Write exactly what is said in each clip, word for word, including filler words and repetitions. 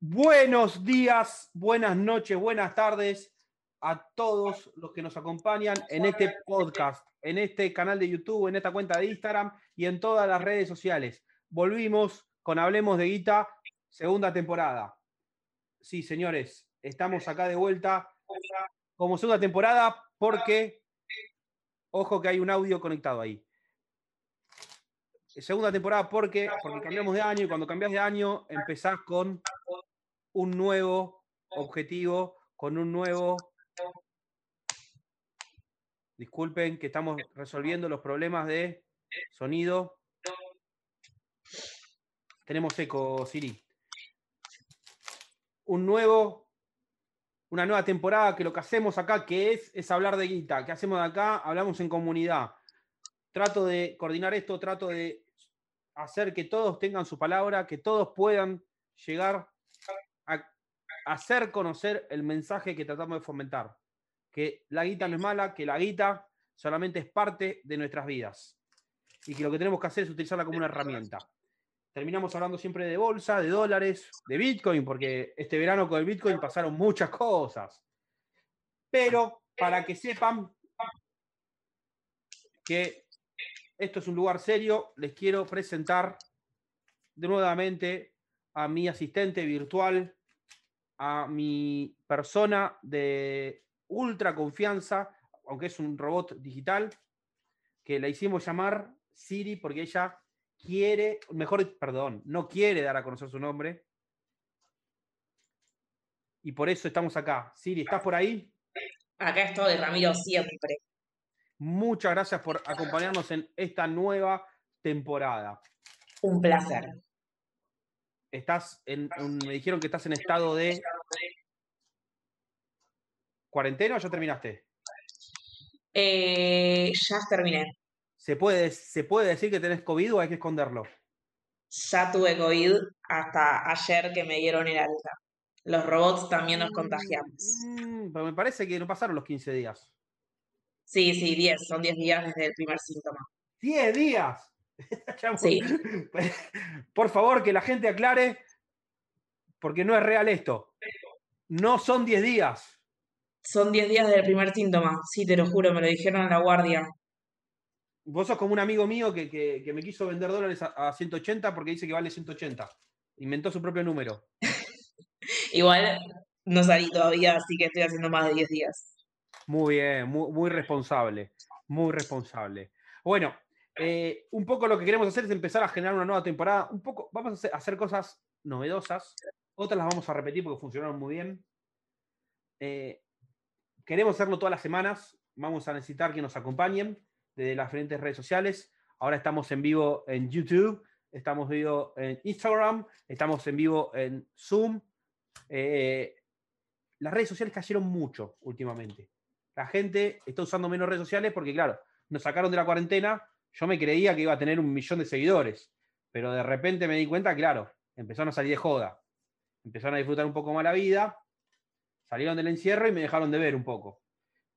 Buenos días, buenas noches, buenas tardes a todos los que nos acompañan en este podcast, en este canal de YouTube, en esta cuenta de Instagram y en todas las redes sociales. Volvimos con Hablemos de Guita, segunda temporada. Sí, señores, estamos acá de vuelta como segunda temporada porque, ojo que hay un audio conectado ahí. Segunda temporada porque, porque cambiamos de año y cuando cambias de año empezás con un nuevo objetivo, con un nuevo... Disculpen que estamos resolviendo los problemas de sonido. Tenemos eco, Siri. Un nuevo, una nueva temporada que lo que hacemos acá, que es, es hablar de guita. ¿Qué hacemos de acá? Hablamos en comunidad. Trato de coordinar esto, trato de hacer que todos tengan su palabra, que todos puedan llegar a hacer conocer el mensaje que tratamos de fomentar. Que la guita no es mala, que la guita solamente es parte de nuestras vidas. Y que lo que tenemos que hacer es utilizarla como una herramienta. Terminamos hablando siempre de bolsa, de dólares, de Bitcoin, porque este verano con el Bitcoin pasaron muchas cosas. Pero para que sepan que... esto es un lugar serio. Les quiero presentar nuevamente a mi asistente virtual, a mi persona de ultra confianza, aunque es un robot digital, que la hicimos llamar Siri porque ella quiere, mejor, perdón, no quiere dar a conocer su nombre. Y por eso estamos acá. Siri, ¿estás por ahí? Acá estoy, Ramiro, siempre. Muchas gracias por acompañarnos en esta nueva temporada. Un placer. Estás en, me dijeron que estás en estado de cuarentena o ya terminaste. Eh, ya terminé. ¿Se puede, se puede decir que tenés COVID o hay que esconderlo? Ya tuve COVID hasta ayer que me dieron el alta. Los robots también nos contagiamos. Mm, pero me parece que no pasaron los quince días. Sí, sí, diez. Son diez días desde el primer síntoma. ¿diez días? Sí. Por favor, que la gente aclare, porque no es real esto. No son diez días. Son diez días desde el primer síntoma. Sí, te lo juro, me lo dijeron en la guardia. Vos sos como un amigo mío que, que, que me quiso vender dólares a, a ciento ochenta porque dice que vale ciento ochenta. Inventó su propio número. Igual no salí todavía, así que estoy haciendo más de diez días. Muy bien, muy, muy responsable, muy responsable. Bueno, eh, un poco lo que queremos hacer es empezar a generar una nueva temporada. Un poco, vamos a hacer cosas novedosas, otras las vamos a repetir porque funcionaron muy bien. Eh, queremos hacerlo todas las semanas, vamos a necesitar que nos acompañen desde las diferentes redes sociales. Ahora estamos en vivo en YouTube, estamos en vivo en Instagram, estamos en vivo en Zoom. Eh, las redes sociales cayeron mucho últimamente. La gente está usando menos redes sociales porque, claro, nos sacaron de la cuarentena. Yo me creía que iba a tener un millón de seguidores, pero de repente me di cuenta, claro, empezaron a salir de joda. Empezaron a disfrutar un poco más la vida, salieron del encierro y me dejaron de ver un poco.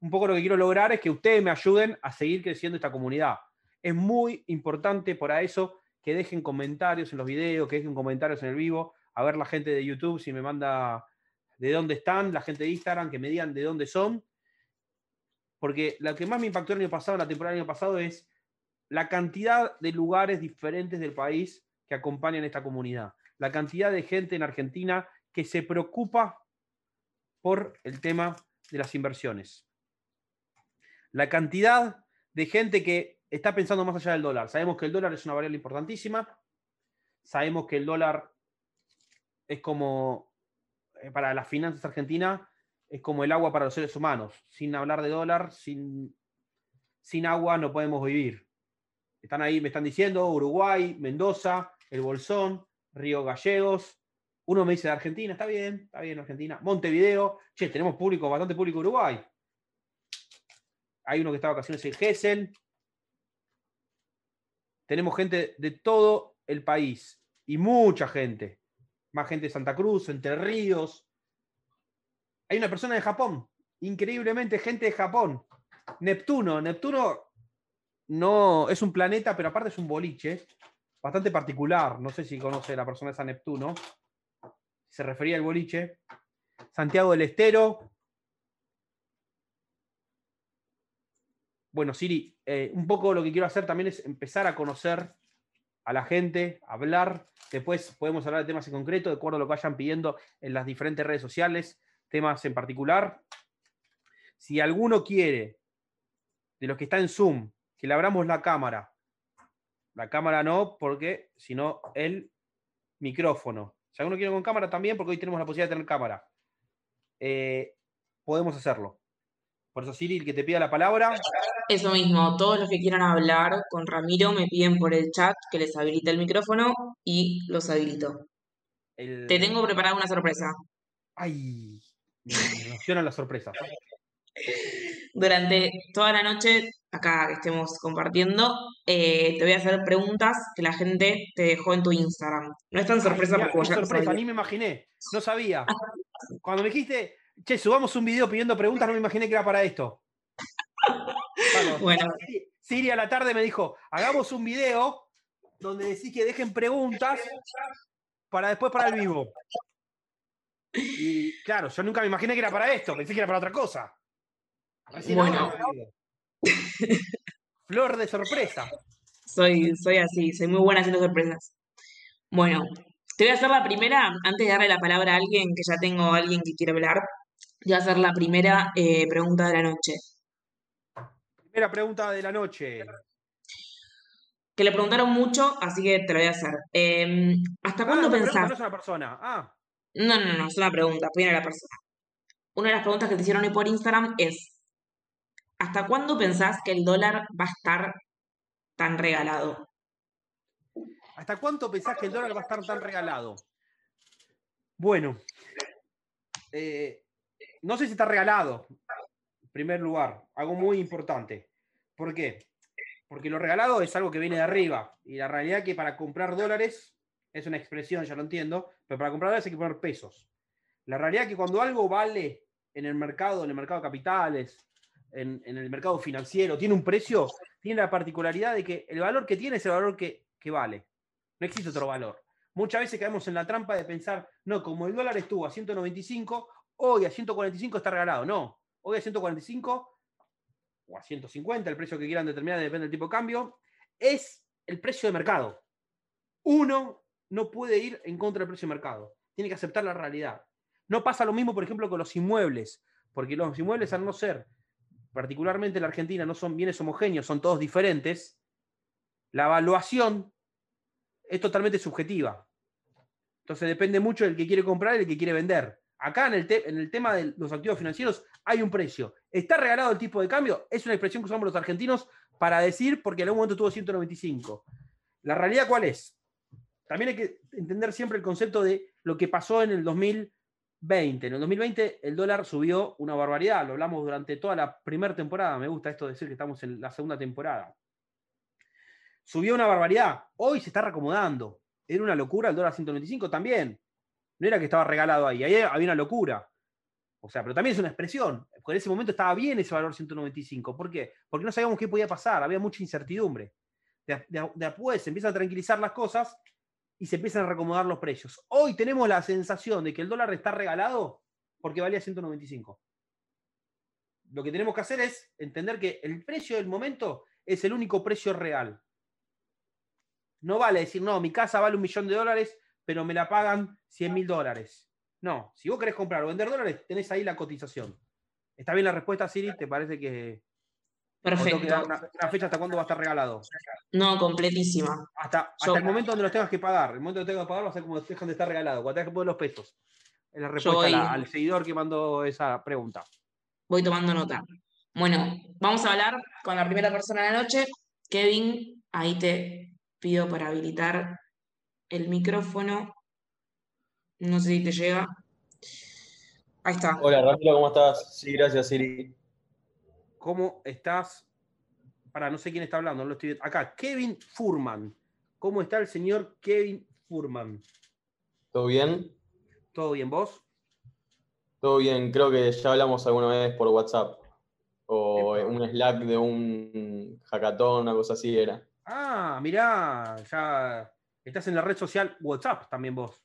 Un poco lo que quiero lograr es que ustedes me ayuden a seguir creciendo esta comunidad. Es muy importante para eso que dejen comentarios en los videos, que dejen comentarios en el vivo. A ver la gente de YouTube si me manda de dónde están, la gente de Instagram que me digan de dónde son. Porque lo que más me impactó el año pasado, la temporada del año pasado, es la cantidad de lugares diferentes del país que acompañan esta comunidad. La cantidad de gente en Argentina que se preocupa por el tema de las inversiones. La cantidad de gente que está pensando más allá del dólar. Sabemos que el dólar es una variable importantísima. Sabemos que el dólar es como, para las finanzas argentinas, es como el agua para los seres humanos. Sin hablar de dólar, sin, sin agua no podemos vivir. Están ahí, me están diciendo, Uruguay, Mendoza, El Bolsón, Río Gallegos. Uno me dice de Argentina, está bien, está bien Argentina. Montevideo, che, tenemos público, bastante público Uruguay. Hay uno que está de vacaciones en Gesell. Tenemos gente de todo el país. Y mucha gente. Más gente de Santa Cruz, Entre Ríos. Hay una persona de Japón, increíblemente gente de Japón. Neptuno, Neptuno no es un planeta, pero aparte es un boliche, bastante particular. No sé si conoce la persona esa Neptuno, se refería al boliche. Santiago del Estero. Bueno, Siri, eh, un poco lo que quiero hacer también es empezar a conocer a la gente, hablar. Después podemos hablar de temas en concreto, de acuerdo a lo que vayan pidiendo en las diferentes redes sociales, temas en particular. Si alguno quiere, de los que está en Zoom, que le abramos la cámara. La cámara no, porque sino el micrófono. Si alguno quiere con cámara también, porque hoy tenemos la posibilidad de tener cámara. Eh, podemos hacerlo. Por eso, Siri, el que te pida la palabra. Eso mismo, todos los que quieran hablar con Ramiro me piden por el chat que les habilite el micrófono y los habilito. El... Te tengo preparada una sorpresa. Ay, me emocionan las sorpresas. Durante toda la noche, acá que estemos compartiendo, eh, te voy a hacer preguntas que la gente te dejó en tu Instagram. No es tan sorpresa Ay, porque ya sorpresa, sabía. Ni me imaginé, no sabía. Cuando me dijiste, che, subamos un video pidiendo preguntas, no me imaginé que era para esto. Bueno, bueno. Siri, Siri a la tarde me dijo, hagamos un video donde decís que dejen preguntas para después para el vivo. Y claro, yo nunca me imaginé que era para esto, pensé que era para otra cosa. Así bueno. No, flor de sorpresa. Soy, soy así, soy muy buena haciendo sorpresas. Bueno, te voy a hacer la primera, antes de darle la palabra a alguien, que ya tengo a alguien que quiere hablar, te voy a hacer la primera eh, pregunta de la noche. Primera pregunta de la noche. Que le preguntaron mucho, así que te la voy a hacer. Eh, ¿Hasta ah, cuándo no pensás? No es una persona. Ah. No, no, no, es una pregunta, viene la persona. Una de las preguntas que te hicieron hoy por Instagram es, ¿hasta cuándo pensás que el dólar va a estar tan regalado? ¿Hasta cuánto pensás que el dólar va a estar tan regalado? Bueno, eh, no sé si está regalado, en primer lugar, algo muy importante. ¿Por qué? Porque lo regalado es algo que viene de arriba, y la realidad es que para comprar dólares, es una expresión, ya lo entiendo, pero para comprar dólares hay que poner pesos. La realidad es que cuando algo vale en el mercado, en el mercado de capitales, En, en el mercado financiero, tiene un precio, tiene la particularidad de que el valor que tiene es el valor que, que vale. No existe otro valor. Muchas veces caemos en la trampa de pensar, no, como el dólar estuvo a ciento noventa y cinco, hoy a ciento cuarenta y cinco está regalado. No, hoy a ciento cuarenta y cinco o a ciento cincuenta, el precio que quieran determinar, depende del tipo de cambio, es el precio de mercado. Uno no puede ir en contra del precio de mercado. Tiene que aceptar la realidad. No pasa lo mismo, por ejemplo, con los inmuebles, porque los inmuebles, al no ser particularmente en la Argentina, no son bienes homogéneos, son todos diferentes, la evaluación es totalmente subjetiva. Entonces depende mucho del que quiere comprar y del que quiere vender. Acá en el, te en el tema de los activos financieros hay un precio. ¿Está regalado el tipo de cambio? Es una expresión que usamos los argentinos para decir porque en algún momento tuvo ciento noventa y cinco. ¿La realidad cuál es? También hay que entender siempre el concepto de lo que pasó en el dos mil veinte. En el dos mil veinte el dólar subió una barbaridad, lo hablamos durante toda la primera temporada, me gusta esto de decir que estamos en la segunda temporada. Subió una barbaridad, hoy se está reacomodando, era una locura el dólar ciento noventa y cinco también, no era que estaba regalado ahí, ahí había una locura. O sea, pero también es una expresión, en ese momento estaba bien ese valor ciento noventa y cinco, ¿por qué? Porque no sabíamos qué podía pasar, había mucha incertidumbre. De, de, de después se empiezan a tranquilizar las cosas, y se empiezan a reacomodar los precios. Hoy tenemos la sensación de que el dólar está regalado porque valía ciento noventa y cinco. Lo que tenemos que hacer es entender que el precio del momento es el único precio real. No vale decir, no, mi casa vale un millón de dólares, pero me la pagan cien mil dólares. No, si vos querés comprar o vender dólares, tenés ahí la cotización. ¿Está bien la respuesta, Siri? ¿Te parece que...? Perfecto. Una, una fecha hasta cuándo va a estar regalado. No, completísima. Hasta, hasta el momento donde los tengas que pagar. El momento donde tengas que pagar va a ser como dejan de estar regalado. Cuando tengas que poner los pesos. Es la respuesta voy, la, al seguidor que mandó esa pregunta. Voy tomando nota. Bueno, vamos a hablar con la primera persona de la noche. Kevin, ahí te pido para habilitar el micrófono. No sé si te llega. Ahí está. Hola, Ramiro, ¿cómo estás? Sí, gracias, Siri. ¿Cómo estás? Para no sé quién está hablando, no lo estoy viendo. Acá, Kevin Furman. ¿Cómo está el señor Kevin Furman? ¿Todo bien? ¿Todo bien, vos? Todo bien, creo que ya hablamos alguna vez por WhatsApp. O ¿Qué? Un Slack de un hackathon, una cosa así era. Ah, mirá, ya estás en la red social WhatsApp también vos.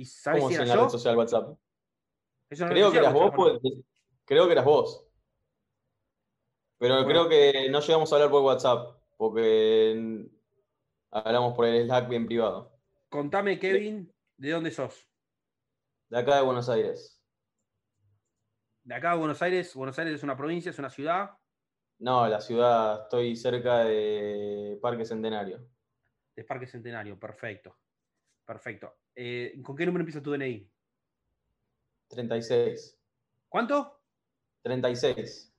¿Y sabes si era yo? ¿Cómo se en la red social WhatsApp? Eso no creo, que eras vos, pues, creo que eras vos. Pero bueno, creo que no llegamos a hablar por WhatsApp, porque hablamos por el Slack bien privado. Contame, Kevin, ¿de dónde sos? De acá de Buenos Aires. ¿De acá de Buenos Aires? ¿Buenos Aires es una provincia, es una ciudad? No, la ciudad, estoy cerca de Parque Centenario. De Parque Centenario, perfecto. Perfecto. Eh, ¿Con qué número empieza tu D N I? treinta y seis. ¿Cuánto? treinta y seis.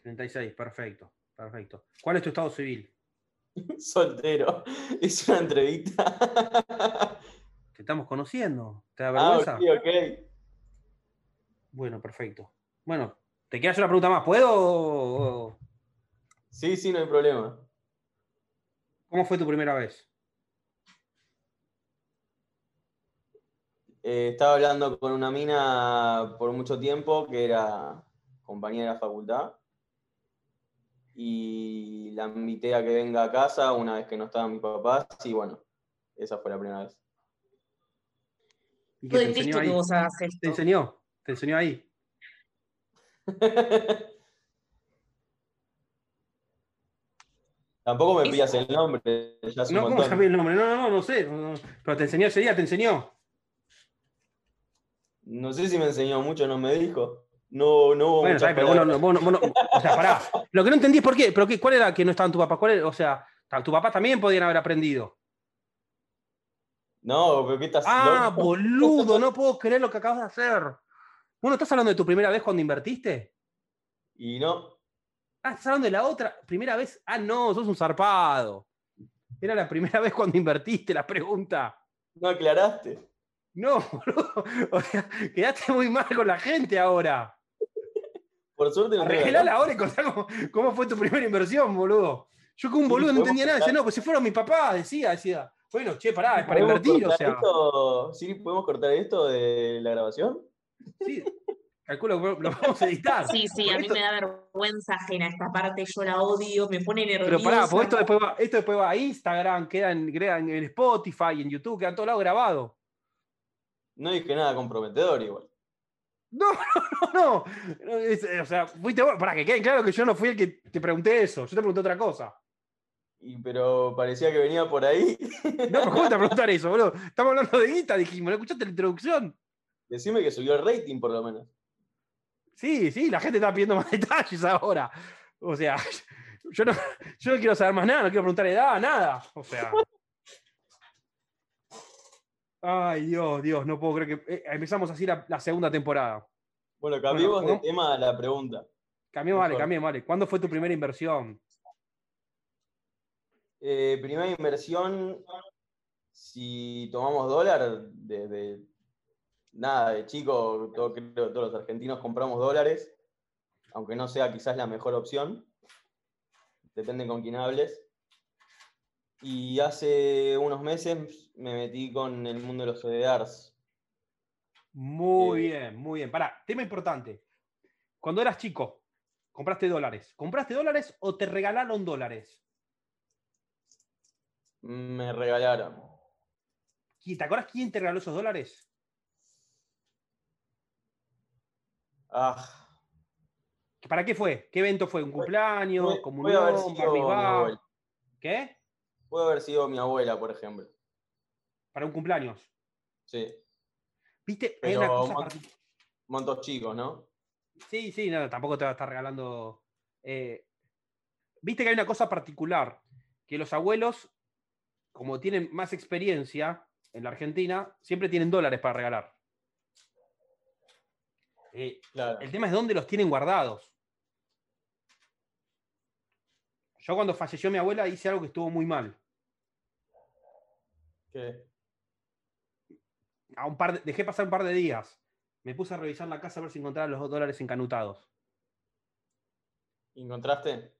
treinta y seis, perfecto, perfecto. ¿Cuál es tu estado civil? Soltero. Es una entrevista. Te estamos conociendo. ¿Te da vergüenza? Ah, ok, ok. Bueno, perfecto. Bueno, ¿te quedas una pregunta más? ¿Puedo? Sí, sí, no hay problema. ¿Cómo fue tu primera vez? Eh, estaba hablando con una mina por mucho tiempo que era compañera de la facultad y la invité a que venga a casa una vez que no estaban mis papás y bueno, esa fue la primera vez. ¿Y qué te enseñó ahí? ¿Te enseñó? ¿Te enseñó ahí? Tampoco me pillas el nombre. Ya no, ¿cómo sabés el nombre? No, no, no, no sé. No, no. Pero te enseñó ese día, te enseñó. No sé si me enseñó mucho, no me dijo. No, no hubo bueno, muchas pero vos no, vos no, vos no, o sea, pará. Lo que no entendí es por qué. Pero qué, ¿cuál era que no estaban tu papá? ¿Cuál era? O sea, tu papá también podían haber aprendido. No, pero ¿qué estás Ah, loco? Boludo, no puedo creer lo que acabas de hacer. Bueno, ¿estás hablando de tu primera vez cuando invertiste? Y no. Ah, ¿estás hablando de la otra? ¿Primera vez? Ah, no, sos un zarpado. Era la primera vez cuando invertiste, la pregunta. No aclaraste. No, boludo. O sea, quedaste muy mal con la gente ahora. Por suerte no. Arreglala ahora y contá cómo, cómo fue tu primera inversión, boludo. Yo como un boludo sí, no entendía nada. Decía, no, pues si fueron mis papás, decía, decía. Bueno, che, pará, es para invertir, o sea. Esto? ¿Sí podemos cortar esto de la grabación? Sí. Calculo que lo vamos a editar. Sí, sí, a mí esto... me da vergüenza ajena esta parte, yo la odio, me pone nerviosa. Pero pará, porque esto después va, esto después va a Instagram, queda en, queda en Spotify, en YouTube, queda en todo lado grabado. No dije nada comprometedor igual. No, no, no, no. Es, o sea, fuiste vos, para que quede claro que yo no fui el que te pregunté eso, yo te pregunté otra cosa. Y, pero parecía que venía por ahí. No, ¿cómo te preguntar eso, boludo? Estamos hablando de guita, dijimos, ¿no escuchaste la introducción? Decime que subió el rating por lo menos. Sí, sí, la gente está pidiendo más detalles ahora. O sea, yo no, yo no quiero saber más nada, no quiero preguntar edad, nada. O sea. Ay, Dios, Dios, no puedo creer que... Eh, empezamos así la, la segunda temporada. Bueno, cambiamos bueno, de tema a la pregunta. Cambiamos, vale, cambiamos, vale. ¿Cuándo fue tu primera inversión? Eh, primera inversión, si tomamos dólar, desde... De, Nada, de chico, todo, creo que todos los argentinos compramos dólares, aunque no sea quizás la mejor opción, depende con quién hables. Y hace unos meses me metí con el mundo de los E D Rs. Muy eh, bien, muy bien. Pará, tema importante. Cuando eras chico, compraste dólares. ¿Compraste dólares o te regalaron dólares? Me regalaron. ¿Te acordás quién te regaló esos dólares? Ah. ¿Para qué fue? ¿Qué evento fue? ¿Un cumpleaños? Puede, comunión, puede haber sido mi abuela. ¿Qué? Puede haber sido mi abuela, por ejemplo. ¿Para un cumpleaños? Sí. ¿Viste? Hay una cosa mont, part... Montos chicos, ¿no? Sí, sí, no, tampoco te va a estar regalando. Eh, Viste que hay una cosa particular, que los abuelos, como tienen más experiencia en la Argentina, siempre tienen dólares para regalar. Eh, claro. El tema es dónde los tienen guardados. Yo cuando falleció mi abuela hice algo que estuvo muy mal. ¿Qué? A un par de, dejé pasar un par de días. Me puse a revisar la casa a ver si encontraba los dos dólares encanutados. ¿Encontraste?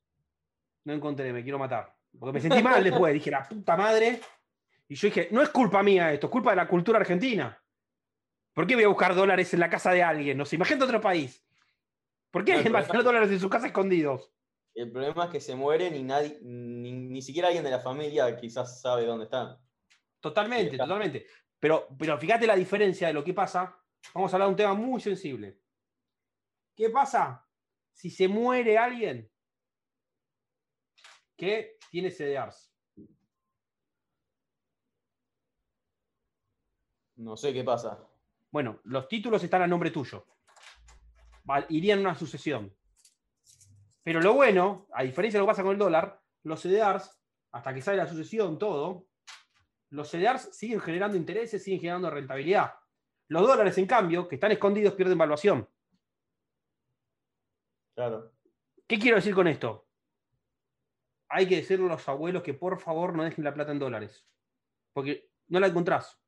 No encontré, me quiero matar. Porque me sentí mal después. Dije, la puta madre. Y yo dije, no es culpa mía esto, es culpa de la cultura argentina. ¿Por qué voy a buscar dólares en la casa de alguien? No sé, imagínate otro país. ¿Por qué alguien va a tener dólares en su casa escondidos? El problema es que se mueren y nadie, ni, ni siquiera alguien de la familia quizás sabe dónde están. Totalmente, totalmente. Pero, pero fíjate la diferencia de lo que pasa. Vamos a hablar de un tema muy sensible. ¿Qué pasa si se muere alguien que tiene C D Rs? No sé qué pasa. Bueno, los títulos están a nombre tuyo. Irían en una sucesión. Pero lo bueno, a diferencia de lo que pasa con el dólar, los C D Rs, hasta que sale la sucesión, todo, los C D Rs siguen generando intereses, siguen generando rentabilidad. Los dólares, en cambio, que están escondidos, pierden valuación. Claro. ¿Qué quiero decir con esto? Hay que decirle a los abuelos que por favor no dejen la plata en dólares. Porque no la encontrás.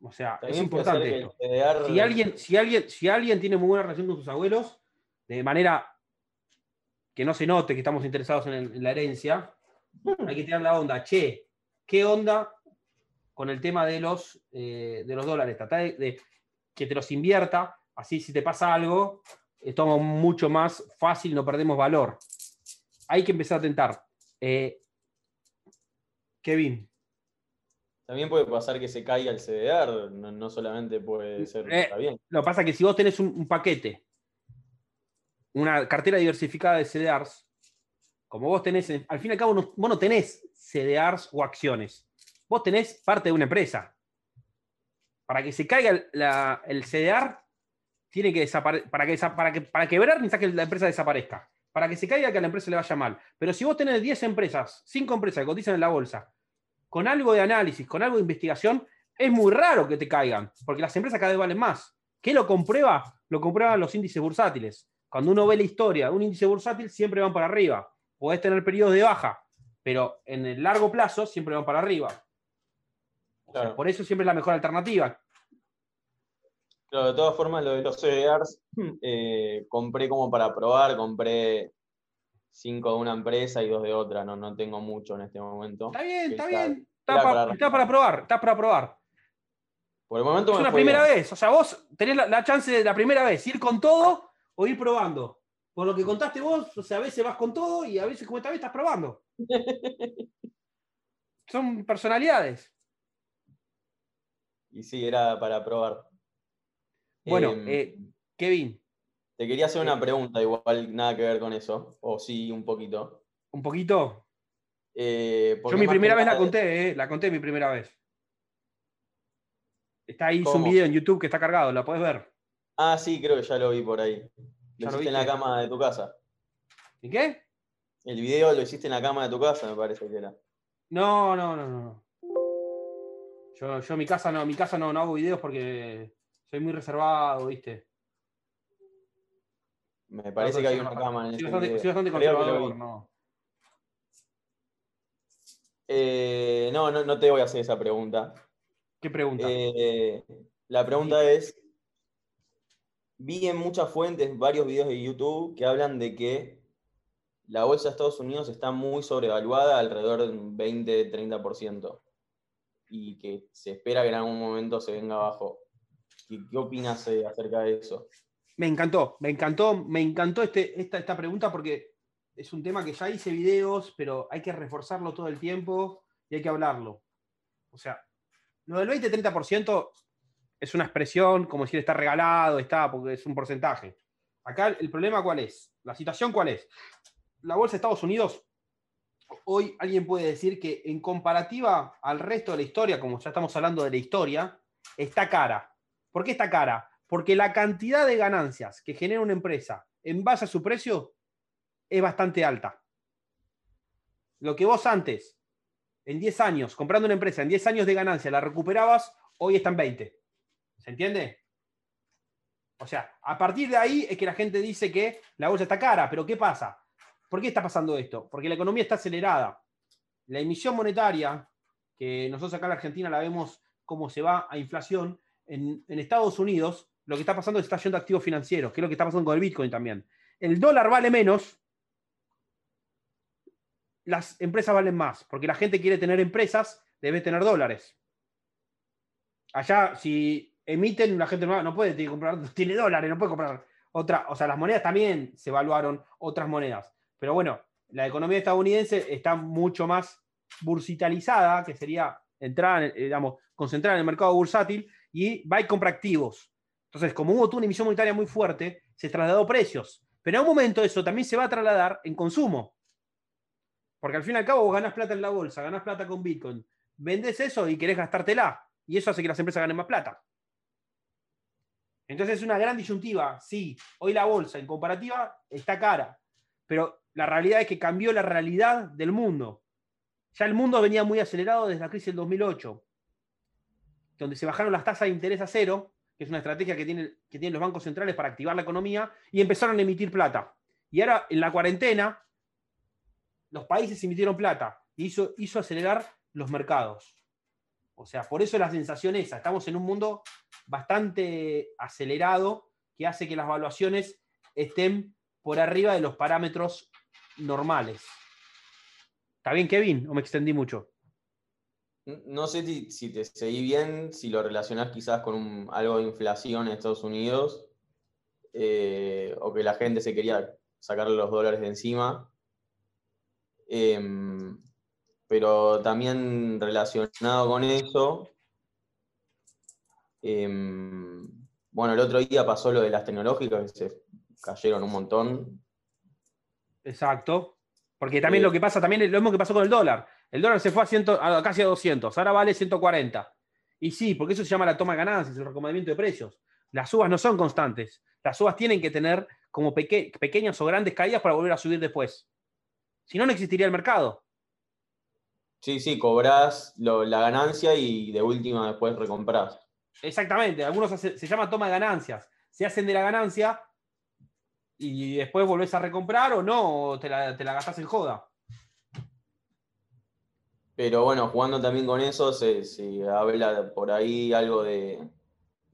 O sea, también es importante esto. C D R... Si alguien, si, alguien, si alguien tiene muy buena relación con sus abuelos, de manera que no se note que estamos interesados en, el, en la herencia, mm. hay que tirar la onda. Che, ¿qué onda con el tema de los, eh, de los dólares? Tratá de, de que te los invierta, así si te pasa algo, esto es mucho más fácil, no perdemos valor. Hay que empezar a tentar. Eh, Kevin. También puede pasar que se caiga el C D R, no, no solamente puede ser... Eh, está bien. Lo que pasa es que si vos tenés un, un paquete, una cartera diversificada de C D Rs, como vos tenés, al fin y al cabo no, vos no tenés C D Rs o acciones, vos tenés parte de una empresa. Para que se caiga el, la, el C D R, tiene que desaparecer, para que, para, que, para quebrar necesitas que la empresa desaparezca, para que se caiga que a la empresa le vaya mal. Pero si vos tenés diez empresas, cinco empresas que cotizan en la bolsa, con algo de análisis, con algo de investigación, es muy raro que te caigan, porque las empresas cada vez valen más. ¿Qué lo comprueba? Lo comprueban los índices bursátiles. Cuando uno ve la historia, un índice bursátil siempre van para arriba. Podés tener periodos de baja, pero en el largo plazo siempre van para arriba. O claro. sea, por eso siempre es la mejor alternativa. Claro, de todas formas, lo de los C D Rs, eh, compré como para probar, compré... Cinco de una empresa y dos de otra. No, no tengo mucho en este momento. Está bien, está, está bien. Está para, está para probar. Está para probar. Por el momento es una primera vez. O sea, vos tenés la, la chance de la primera vez. Ir con todo o ir probando. Por lo que contaste vos, o sea, a veces vas con todo y a veces como esta vez estás probando. Son personalidades. Y sí, era para probar. Bueno, eh, eh, Kevin. Te quería hacer una pregunta, igual nada que ver con eso. O sí, un poquito. ¿Un poquito? Eh, Yo mi primera vez la conté, eh, la conté mi primera vez. Está ahí, hizo un video en YouTube que está cargado, la podés ver. Ah, sí, creo que ya lo vi por ahí. Lo hiciste en la cama de tu casa. ¿Y qué? El video lo hiciste en la cama de tu casa, me parece que era. No, no, no, no. Yo, yo mi casa no, mi casa no, no hago videos porque soy muy reservado, ¿viste? Me parece que hay una cama en este video. Soy bastante conservador, ¿no? Eh, no, no, no te voy a hacer esa pregunta. ¿Qué pregunta? Eh, la pregunta sí. es, vi en muchas fuentes, varios videos de YouTube, que hablan de que la bolsa de Estados Unidos está muy sobrevaluada, alrededor de un veinte a treinta por ciento, y que se espera que en algún momento se venga abajo. ¿Qué, qué opinas acerca de eso? Me encantó, me encantó, me encantó este, esta, esta pregunta porque es un tema que ya hice videos, pero hay que reforzarlo todo el tiempo y hay que hablarlo. O sea, lo del veinte a treinta por ciento es una expresión, como decir, está regalado, está, porque es un porcentaje. Acá el problema, ¿cuál es? La situación, ¿cuál es? La bolsa de Estados Unidos, hoy alguien puede decir que en comparativa al resto de la historia, como ya estamos hablando de la historia, está cara. ¿Por qué está cara? Porque la cantidad de ganancias que genera una empresa en base a su precio es bastante alta. Lo que vos antes, en diez años, comprando una empresa, en diez años de ganancia la recuperabas, hoy está en veinte. ¿Se entiende? O sea, a partir de ahí es que la gente dice que la bolsa está cara. ¿Pero qué pasa? ¿Por qué está pasando esto? Porque la economía está acelerada. La emisión monetaria, que nosotros acá en la Argentina la vemos cómo se va a inflación, en, en Estados Unidos... Lo que está pasando es que está yendo a activos financieros, que es lo que está pasando con el Bitcoin también. El dólar vale menos, las empresas valen más, porque la gente quiere tener empresas, debe tener dólares. Allá, si emiten, la gente no, no puede, tiene que comprar, tiene dólares, no puede comprar otra. O sea, las monedas también se evaluaron, otras monedas. Pero bueno, la economía estadounidense está mucho más bursitalizada, que sería entrar, digamos, concentrar en el mercado bursátil y va y compra activos. Entonces, como hubo una emisión monetaria muy fuerte, se trasladó precios. Pero en un momento eso también se va a trasladar en consumo. Porque al fin y al cabo vos ganás plata en la bolsa, ganás plata con Bitcoin, vendés eso y querés gastártela. Y eso hace que las empresas ganen más plata. Entonces es una gran disyuntiva. Sí, hoy la bolsa en comparativa está cara, pero la realidad es que cambió la realidad del mundo. Ya el mundo venía muy acelerado desde la crisis del dos mil ocho, donde se bajaron las tasas de interés a cero, que es una estrategia que tienen, que tienen los bancos centrales para activar la economía, y empezaron a emitir plata. Y ahora, en la cuarentena, los países emitieron plata y hizo, hizo acelerar los mercados. O sea, por eso la sensación esa. Estamos en un mundo bastante acelerado que hace que las valuaciones estén por arriba de los parámetros normales. ¿Está bien, Kevin? ¿O me extendí mucho? No sé si, si te seguí bien, si lo relacionás quizás con un, algo de inflación en Estados Unidos, eh, o que la gente se quería sacar los dólares de encima. Eh, pero también relacionado con eso, eh, bueno, el otro día pasó lo de las tecnológicas, que se cayeron un montón. Exacto, porque también eh, lo que pasa, también lo mismo que pasó con el dólar. El dólar se fue a, cien, a casi a doscientos, ahora vale ciento cuarenta. Y sí, porque eso se llama la toma de ganancias, el recomendamiento de precios. Las subas no son constantes. Las subas tienen que tener como peque, pequeñas o grandes caídas para volver a subir después. Si no, no existiría el mercado. Sí, sí, cobrás lo, la ganancia y de última después recomprás. Exactamente, algunos hace, se llama toma de ganancias. Se hacen de la ganancia y después volvés a recomprar o no, o te la, te la gastás en joda. Pero bueno, jugando también con eso, se, se habla por ahí algo de,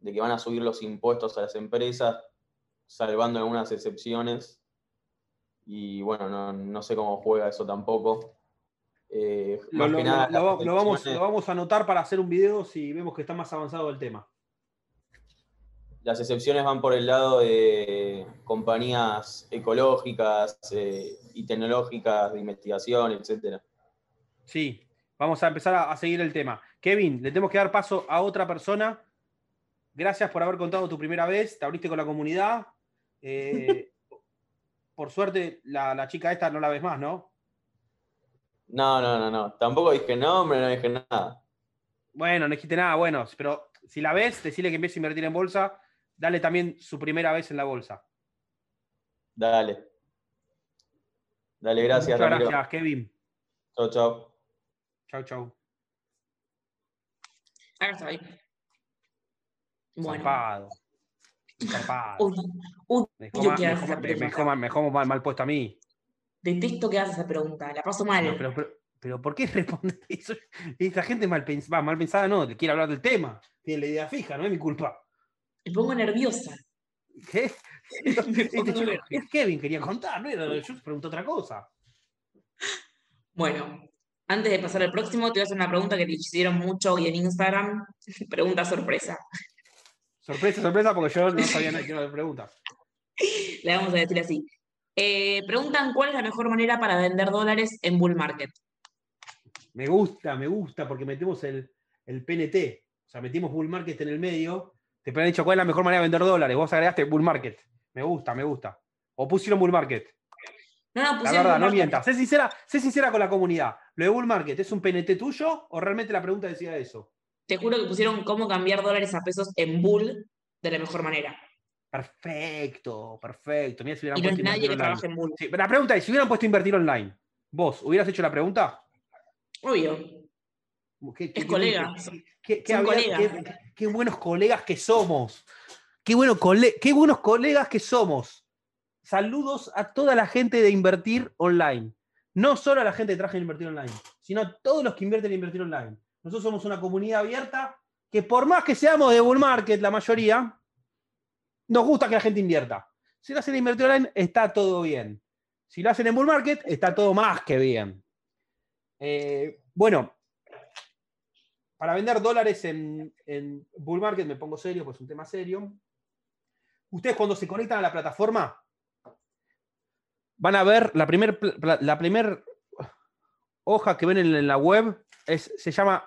de que van a subir los impuestos a las empresas, salvando algunas excepciones. Y bueno, no, no sé cómo juega eso tampoco. Eh, lo, más lo, que nada, lo, lo, vamos, lo vamos a anotar para hacer un video si vemos que está más avanzado el tema. Las excepciones van por el lado de compañías ecológicas eh, y tecnológicas de investigación, etcétera. Sí, vamos a empezar a, a seguir el tema. Kevin, le tenemos que dar paso a otra persona. Gracias por haber contado tu primera vez, te abriste con la comunidad. Eh, por suerte, la, la chica esta no la ves más, ¿no? No, no, no, no. Tampoco dije nombre, no dije nada. Bueno, no dijiste nada, bueno. Pero si la ves, decile que empiece a invertir en bolsa. Dale también su primera vez en la bolsa. Dale. Dale, gracias. Muchas gracias, Ramiro. Kevin. Chao, chao. Chau, chau. Acá estoy. Bueno. Zarpado. Zarpado. Uy, uy, me como, me, como, me, me, como, me como mal, mal puesto a mí. Detesto que hagas esa pregunta, la paso mal. No, pero, pero, pero ¿por qué respondes eso? Esta gente mal pensada, mal pensada no, que quiere hablar del tema. Tiene la idea fija, no es mi culpa. Me pongo nerviosa. ¿Qué? Es Kevin, quería contar, ¿no? Yo pregunté otra cosa. Bueno. Antes de pasar al próximo, te voy a hacer una pregunta que te hicieron mucho hoy en Instagram. Pregunta sorpresa. Sorpresa, sorpresa, porque yo no sabía nada que era la pregunta. Le vamos a decir así. Eh, preguntan, ¿cuál es la mejor manera para vender dólares en Bull Market? Me gusta, me gusta, porque metemos el, el P N T. O sea, metimos Bull Market en el medio. Te han dicho, ¿cuál es la mejor manera de vender dólares? Vos agregaste Bull Market. Me gusta, me gusta. O pusieron Bull Market. No, no, pusieron la verdad, no mientas. Sé sincera, sé sincera con la comunidad. ¿Lo de Bull Market es un P N T tuyo o realmente la pregunta decía eso? Te juro que pusieron cómo cambiar dólares a pesos en Bull de la mejor manera. Perfecto, perfecto. Mirá, si hubieran y no puesto nadie que trabaje en Bull. Sí, la pregunta es, si hubieran puesto invertir online, ¿vos hubieras hecho la pregunta? Obvio. ¿Qué, qué, es qué, colega. Qué, qué, qué, había, qué, qué buenos colegas que somos. Qué, bueno cole, qué buenos colegas que somos. Saludos a toda la gente de Invertir Online. No solo a la gente que trabaja en Invertir Online, sino a todos los que invierten en Invertir Online. Nosotros somos una comunidad abierta que por más que seamos de Bull Market, la mayoría, nos gusta que la gente invierta. Si lo hacen en Invertir Online, está todo bien. Si lo hacen en Bull Market, está todo más que bien. Eh, bueno, para vender dólares en, en Bull Market, me pongo serio, pues es un tema serio. Ustedes cuando se conectan a la plataforma, van a ver, la primera la primer hoja que ven en la web es, se llama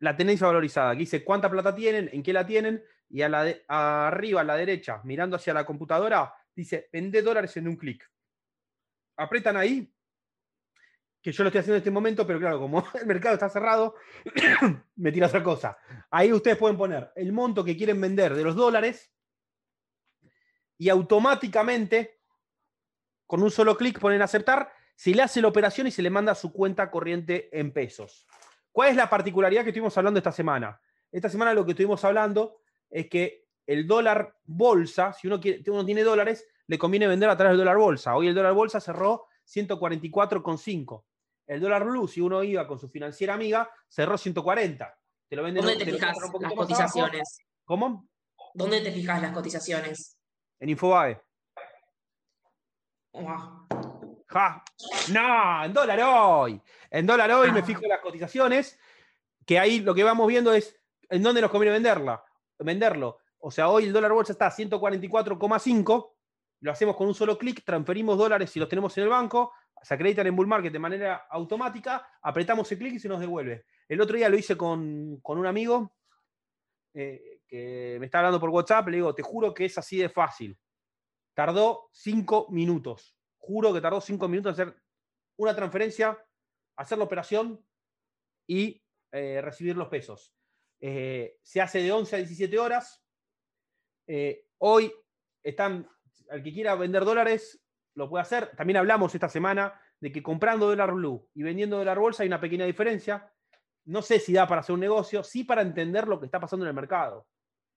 la tendencia valorizada. Aquí dice cuánta plata tienen, en qué la tienen, y a la de, a arriba a la derecha, mirando hacia la computadora, dice vende dólares en un clic. Apretan ahí, que yo lo estoy haciendo en este momento, pero claro, como el mercado está cerrado, me tira otra cosa. Ahí ustedes pueden poner el monto que quieren vender de los dólares y automáticamente, con un solo clic, ponen aceptar, se le hace la operación y se le manda a su cuenta corriente en pesos. ¿Cuál es la particularidad que estuvimos hablando esta semana? Esta semana lo que estuvimos hablando es que el dólar bolsa, si uno, quiere, uno tiene dólares, le conviene vender a través del dólar bolsa. Hoy el dólar bolsa cerró ciento cuarenta y cuatro coma cinco. El dólar blue, si uno iba con su financiera amiga, cerró ciento cuarenta. Te lo venden. ¿Dónde te fijas las cotizaciones? ¿Cómo? ¿Dónde te fijas las cotizaciones? En Infobae. Oh. Ja. No, en dólar hoy. En dólar hoy ah. me fijo en las cotizaciones, que ahí lo que vamos viendo es en dónde nos conviene venderla, venderlo. O sea, hoy el dólar bolsa está a ciento cuarenta y cuatro coma cinco, lo hacemos con un solo clic, transferimos dólares si los tenemos en el banco, se acreditan en Bull Market de manera automática, apretamos el clic y se nos devuelve. El otro día lo hice con, con un amigo eh, que me está hablando por WhatsApp, le digo, te juro que es así de fácil. Tardó cinco minutos. Juro que tardó cinco minutos en hacer una transferencia, hacer la operación y eh, recibir los pesos. Eh, se hace de once a diecisiete horas. Eh, hoy están, al que quiera vender dólares, lo puede hacer. También hablamos esta semana de que comprando dólar blue y vendiendo dólar bolsa hay una pequeña diferencia. No sé si da para hacer un negocio, sí para entender lo que está pasando en el mercado.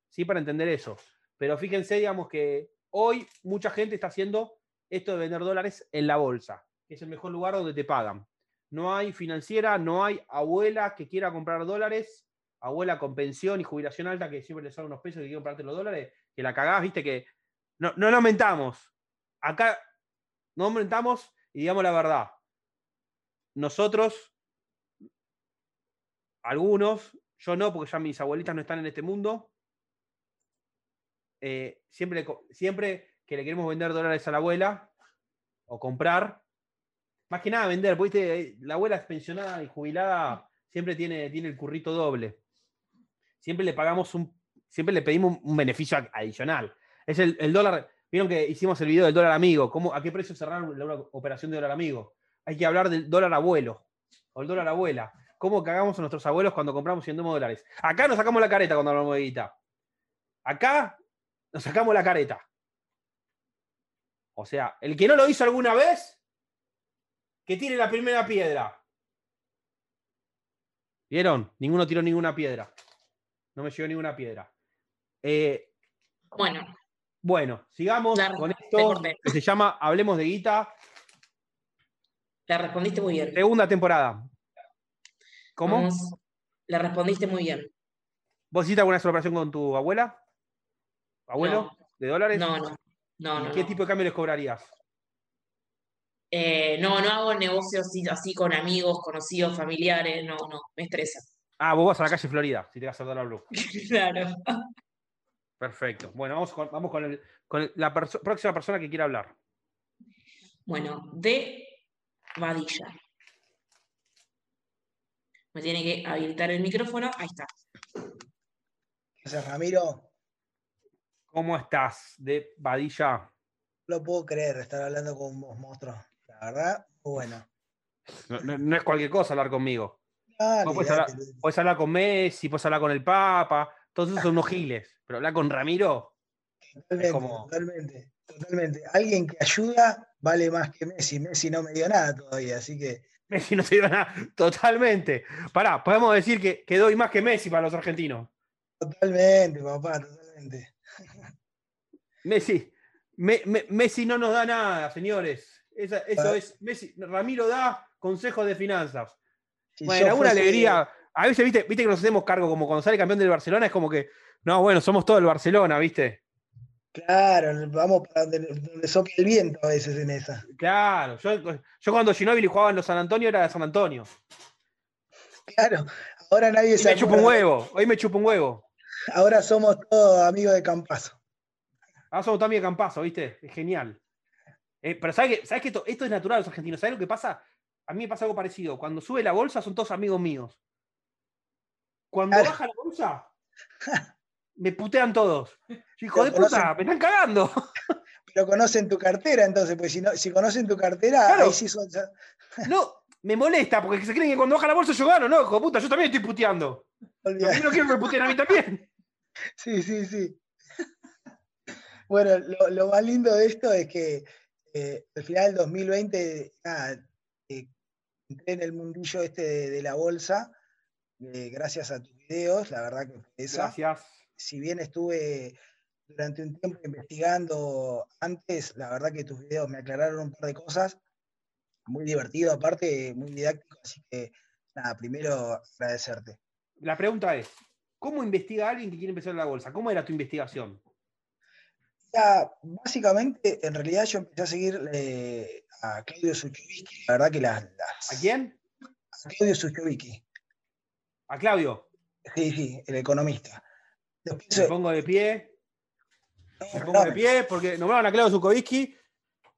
Sí para entender eso. Pero fíjense, digamos que hoy mucha gente está haciendo esto de vender dólares en la bolsa. Es el mejor lugar donde te pagan. No hay financiera, no hay abuela que quiera comprar dólares, abuela con pensión y jubilación alta que siempre le salen unos pesos y quieren comprarte los dólares, que la cagás, viste que no, no lo aumentamos. Acá no aumentamos y digamos la verdad. Nosotros, algunos, yo no, porque ya mis abuelitas no están en este mundo, eh, siempre, siempre que le queremos vender dólares a la abuela o comprar, más que nada vender, porque la abuela es pensionada y jubilada, siempre tiene, tiene el currito doble, siempre le pagamos un, siempre le pedimos un beneficio adicional. Es el, el dólar, vieron que hicimos el video del dólar amigo, ¿cómo, a qué precio cerrar una operación de dólar amigo? Hay que hablar del dólar abuelo o el dólar abuela, cómo cagamos a nuestros abuelos cuando compramos y vendemos dólares. Acá nos sacamos la careta cuando hablamos de guita, acá nos sacamos la careta. O sea, el que no lo hizo alguna vez, que tire la primera piedra. ¿Vieron? Ninguno tiró ninguna piedra. No me llegó ninguna piedra. Eh, bueno. Bueno, sigamos la, con esto que se llama Hablemos de Guita. La respondiste muy bien. Segunda temporada. ¿Cómo? Vamos. La respondiste muy bien. ¿Vos hiciste alguna operación con tu abuela? ¿Abuelo? No. ¿De dólares? No, no. No, no, ¿Qué no. tipo de cambio les cobrarías? Eh, no, no hago negocios así con amigos, conocidos, familiares. No, no, me estresa. Ah, vos vas a la calle Florida, si te vas a dar la blue. Claro. Perfecto. Bueno, vamos con, vamos con, el, con el, la perso- próxima persona que quiera hablar. Bueno, de Badilla. Me tiene que habilitar el micrófono. Ahí está. Gracias, Ramiro. ¿Cómo estás, de Badilla? Lo puedo creer, estar hablando con vos, monstruo. La verdad, bueno. No, no, no es cualquier cosa hablar conmigo. Dale, puedes, hablar, puedes hablar con Messi, puedes hablar con el Papa, todos esos son unos giles. Pero hablar con Ramiro totalmente, es como... Totalmente, totalmente. Alguien que ayuda vale más que Messi. Messi no me dio nada todavía, así que... Messi no te dio nada, totalmente. Pará, podemos decir que, que doy más que Messi para los argentinos. Totalmente, papá, totalmente. Messi, me, me, Messi no nos da nada, señores. Esa, eso es, Messi, Ramiro da consejos de finanzas. Si bueno, alguna fuese... alegría. A veces, ¿viste? viste que nos hacemos cargo, como cuando sale campeón del Barcelona, es como que, no, bueno, somos todo el Barcelona, ¿viste? Claro, vamos para donde, donde sopla el viento a veces en esa. Claro, yo, yo cuando Ginóbili jugaba en los San Antonio era de San Antonio. Claro, ahora nadie se. Me chupa un huevo, hoy me chupa un huevo. Ahora somos todos amigos de Campazzo. Ahora somos todos amigos de Campazzo, ¿viste? Es genial. Eh, pero ¿sabes que, ¿sabes que esto, esto es natural, los argentinos? ¿Sabes lo que pasa? A mí me pasa algo parecido. Cuando sube la bolsa son todos amigos míos. Cuando claro. baja la bolsa, me putean todos. Hijo de puta, me están cagando. Pero conocen tu cartera, entonces, porque si, no, si conocen tu cartera, claro. ahí sí son... No, me molesta, porque se creen que cuando baja la bolsa yo gano, ¿no? Hijo de puta, yo también estoy puteando. Olvidate. Yo no quiero que me puteen a mí también. Sí, sí, sí. Bueno, lo, lo más lindo de esto es que eh, al final del dos mil veinte ah, eh, entré en el mundillo este de, de la bolsa, eh, gracias a tus videos, la verdad que esa, gracias. Si bien estuve durante un tiempo investigando antes, la verdad que tus videos me aclararon un par de cosas, muy divertido aparte, muy didáctico, así que nada, primero agradecerte. La pregunta es, ¿cómo investiga alguien que quiere empezar en la bolsa? ¿Cómo era tu investigación? Ya, básicamente, en realidad yo empecé a seguir eh, a Claudio Zuchowski, la verdad que las, las... ¿A quién? A Claudio Zuchowski. ¿A Claudio? Sí, sí, el economista. Después, me pongo de pie, no, me pongo no, de pie, porque nombraron a Claudio Zuchowski,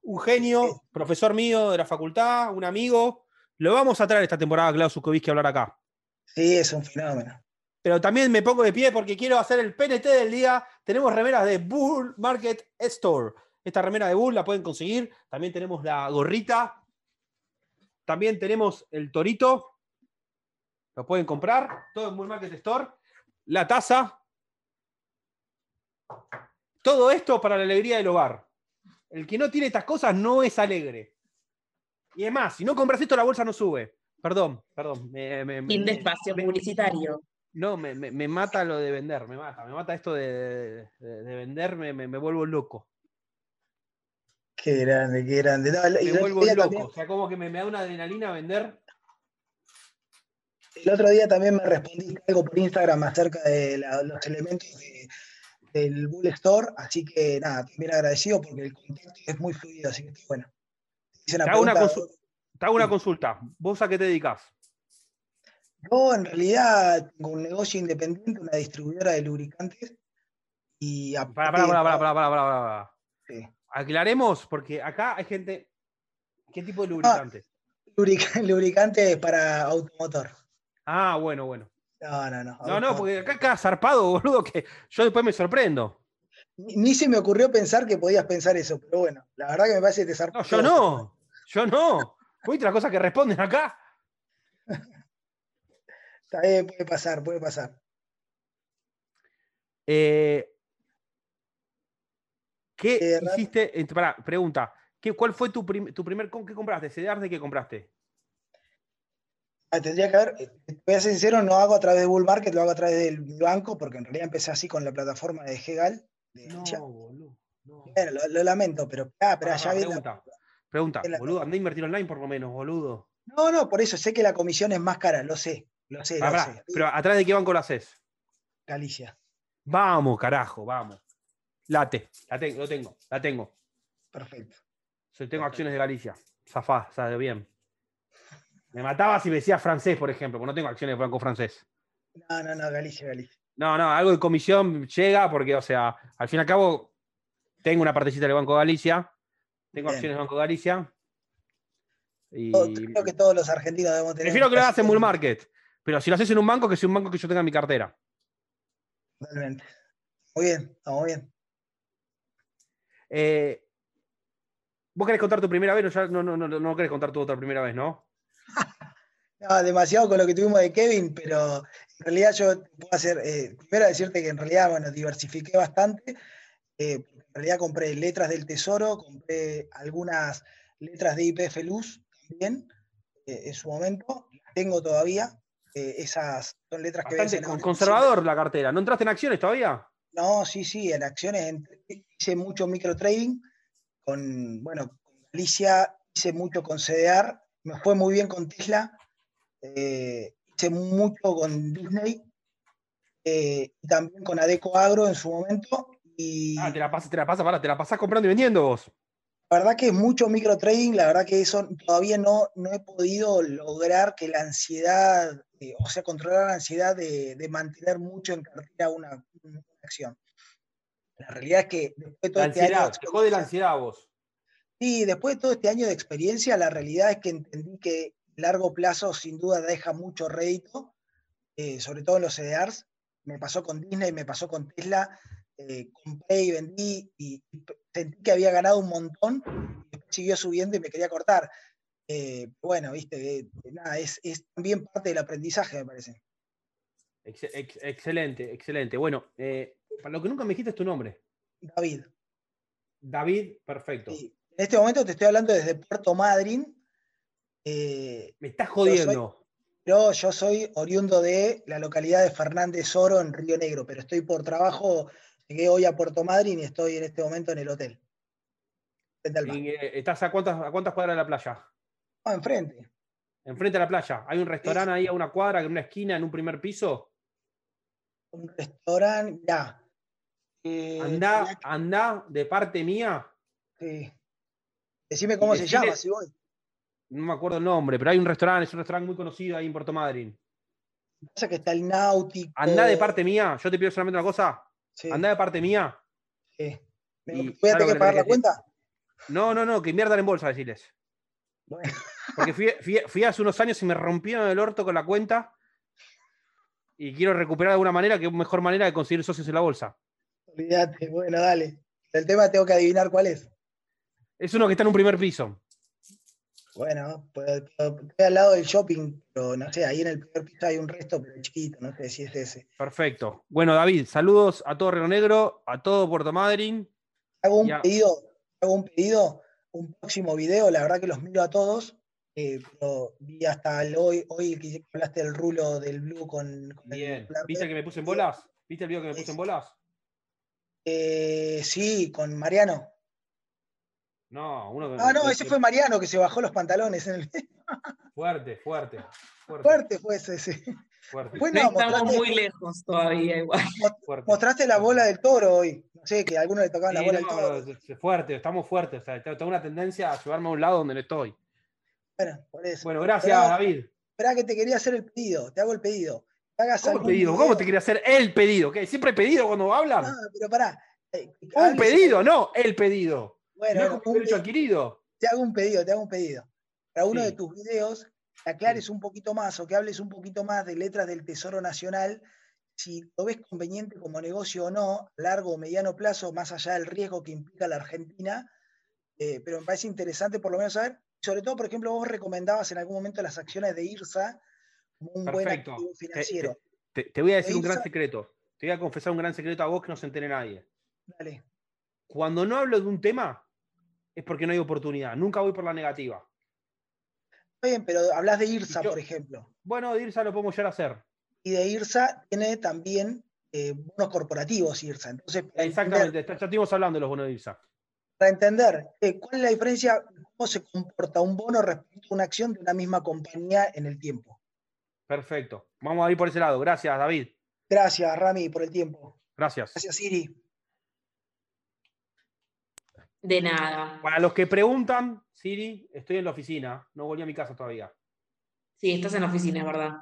un genio, sí. profesor mío de la facultad, un amigo. Lo vamos a traer esta temporada a Claudio Zuchowski a hablar acá. Sí, es un fenómeno. Pero también me pongo de pie porque quiero hacer el P N T del día. Tenemos remeras de Bull Market Store. Esta remera de Bull la pueden conseguir. También tenemos la gorrita. También tenemos el torito. Lo pueden comprar. Todo en Bull Market Store. La taza. Todo esto para la alegría del hogar. El que no tiene estas cosas no es alegre. Y es más, si no compras esto, la bolsa no sube. Perdón, perdón. Me, me, Fin de espacio me, publicitario. No, me, me, me mata lo de vender, me mata. Me mata esto de, de, de vender, me, me, me vuelvo loco. Qué grande, qué grande. No, me y vuelvo loco. También, o sea, como que me, me da una adrenalina vender. El otro día también me respondiste algo por Instagram acerca de la, los elementos de, del Bull Store, así que nada, también agradecido porque el contenido es muy fluido, así que bueno. Te hago una consulta. Te hago una consulta. ¿Vos a qué te dedicás? Yo en realidad tengo un negocio independiente, una distribuidora de lubricantes. Y para, para, para, para, para, para, para. Sí. Aclaremos, porque acá hay gente. ¿Qué tipo de lubricante? Ah, lubric lubricantes para automotor. Ah, bueno, bueno. No, no, no. No, no, porque acá cada zarpado, boludo, que yo después me sorprendo. Ni, ni se me ocurrió pensar que podías pensar eso, pero bueno, la verdad que me parece que te zarpado. No, yo no, yo no. ¿Viste las cosas que responden acá? Está bien, puede pasar, puede pasar. Eh, ¿Qué eh, hiciste? Eh, pará, pregunta. ¿Qué, ¿Cuál fue tu, prim, tu primer... ¿Qué compraste? ¿C D R de qué compraste? Ah, tendría que haber... Voy a ser sincero, no hago a través de Bull Market, lo hago a través del banco, porque en realidad empecé así con la plataforma de Gegal. De no, boludo. No. Bueno, lo, lo lamento, pero... Ah, pero ah, ya vi la... Pregunta, boludo, andá a invertir online por lo menos, boludo. No, no, por eso, sé que la comisión es más cara, lo sé, lo sé, ah, lo pará, sé. Pero ¿atrás de qué banco lo haces? Galicia. Vamos, carajo, vamos. Late, la te lo tengo, la tengo. Perfecto. Yo tengo Perfecto. acciones de Galicia, zafá, sabe bien. Me mataba si me decía francés, por ejemplo, porque no tengo acciones de Banco Francés. No, no, no, Galicia, Galicia. No, no, algo de comisión llega porque, o sea, al fin y al cabo, tengo una partecita del Banco Galicia. Tengo Bien. acciones de Banco Galicia. Y... Creo que todos los argentinos debemos tener. Prefiero que lo hagas en Bull Market. Pero si lo haces en un banco, que sea un banco que yo tenga en mi cartera. Totalmente. Muy bien, estamos bien. Eh, ¿Vos querés contar tu primera vez? No, no, no, no, no querés contar tu otra primera vez, ¿no? No, demasiado con lo que tuvimos de Kevin, pero en realidad yo puedo hacer. Eh, primero decirte que en realidad, bueno, diversifiqué bastante. Eh, en realidad compré letras del Tesoro, compré algunas letras de Y P F Luz también, eh, en su momento, las tengo todavía, eh, esas son letras bastante que... Bastante conservador la cartera, ¿no entraste en acciones todavía? No, sí, sí, en acciones hice mucho microtrading, con, bueno, con Galicia hice mucho con C D R, me fue muy bien con Tesla, eh, hice mucho con Disney, eh, y también con Adeco Agro en su momento. Y ah, te la pasas, te la pasas, para, te la pasás comprando y vendiendo vos. La verdad que es mucho microtrading, la verdad que eso todavía no, no he podido lograr que la ansiedad, eh, o sea, controlar la ansiedad de, de mantener mucho en cartera una, una acción. La realidad es que después de todo la este ansiedad, año... Te jode la ansiedad vos. Sí, después de todo este año de experiencia, la realidad es que entendí que largo plazo sin duda deja mucho rédito, eh, sobre todo en los E D Rs. Me pasó con Disney, me pasó con Tesla, eh, compré y vendí y sentí que había ganado un montón, y siguió subiendo y me quería cortar. Eh, bueno, viste, eh, nada, es, es también parte del aprendizaje, me parece. Ex ex excelente, excelente. Bueno, eh, para lo que nunca me dijiste es tu nombre. David. David, perfecto. Sí. En este momento te estoy hablando desde Puerto Madryn. Eh, me estás jodiendo. Yo soy, yo, yo soy oriundo de la localidad de Fernández Oro, en Río Negro, pero estoy por trabajo, llegué hoy a Puerto Madryn y estoy en este momento en el hotel. Y, eh, ¿Estás a cuántas, a cuántas cuadras de la playa? Ah, enfrente. Enfrente de la playa. ¿Hay un restaurante sí. ahí a una cuadra, en una esquina, en un primer piso? Un restaurante, ya. Eh, andá, la... andá de parte mía. Sí. Decime cómo decime, se llama, si voy. No me acuerdo el nombre, pero hay un restaurante, es un restaurante muy conocido ahí en Puerto Madryn. Pasa que está el Náutico. Andá de parte mía, yo te pido solamente una cosa. Sí. Andá de parte mía. Sí. Y, ¿Voy a tener que pagar la cuenta? No, no, no, que inviertan en bolsa, decirles. Bueno. Porque fui, fui, fui hace unos años y me rompieron el orto con la cuenta y quiero recuperar de alguna manera, que es mejor manera de conseguir socios en la bolsa. Olvídate, bueno, dale. El tema tengo que adivinar cuál es. Es uno que está en un primer piso. Bueno, pues, estoy al lado del shopping, pero no sé, ahí en el primer piso hay un resto, pero chiquito, no sé si es ese. Perfecto. Bueno, David, saludos a todo Río Negro, a todo Puerto Madryn. Hago un a... pedido. Hago un pedido, un próximo video, la verdad que los miro a todos, eh, pero vi hasta el hoy, hoy que hablaste del rulo del blue con... con Bien, el ¿viste el que me puse en bolas? ¿Viste el video que me puse en bolas? Eh, sí, con Mariano. No, uno que... Ah, no, ese fue Mariano que se bajó los pantalones en el... Fuerte, fuerte. Fuerte, fuerte fue ese, sí. Fuerte. Bueno, no estamos muy lejos todavía igual. Mostraste la bola del toro hoy. No sé, que a algunos le tocaban sí, la bola no, del toro. Fuerte, estamos fuertes. O sea, tengo una tendencia a llevarme a un lado donde no estoy. Bueno, por eso. Bueno, gracias, esperá, David. Esperá que te quería hacer el pedido. Te hago el pedido. Hagas ¿Cómo, pedido? Video. ¿Cómo te quería hacer el pedido? ¿Qué? ¿Siempre pedido cuando hablan? No, pero pará. Eh, un pedido, se... no, el pedido. Bueno, no, bueno un pedido. adquirido. Te hago un pedido, te hago un pedido. Para uno sí. de tus videos... aclares un poquito más o que hables un poquito más de letras del Tesoro Nacional, si lo ves conveniente como negocio o no, a largo o mediano plazo, más allá del riesgo que implica la Argentina, eh, pero me parece interesante por lo menos saber, sobre todo, por ejemplo, vos recomendabas en algún momento las acciones de I R S A como un Perfecto. buen activo financiero. Te, te, te voy a decir de un gran secreto, te voy a confesar un gran secreto a vos que no se entere nadie. Dale. Cuando no hablo de un tema, es porque no hay oportunidad, nunca voy por la negativa. Bien, pero hablas de I R S A, yo, por ejemplo. Bueno, de I R S A lo podemos llegar a hacer. Y de I R S A tiene también eh, bonos corporativos I R S A. Entonces, Exactamente, entender, ya estuvimos hablando de los bonos de I R S A. Para entender eh, cuál es la diferencia, cómo se comporta un bono respecto a una acción de una misma compañía en el tiempo. Perfecto, vamos a ir por ese lado. Gracias, David. Gracias, Rami, por el tiempo. Gracias. Gracias, Siri. De nada. Para los que preguntan, Siri, estoy en la oficina. No volví a mi casa todavía. Sí, estás en la oficina, es verdad.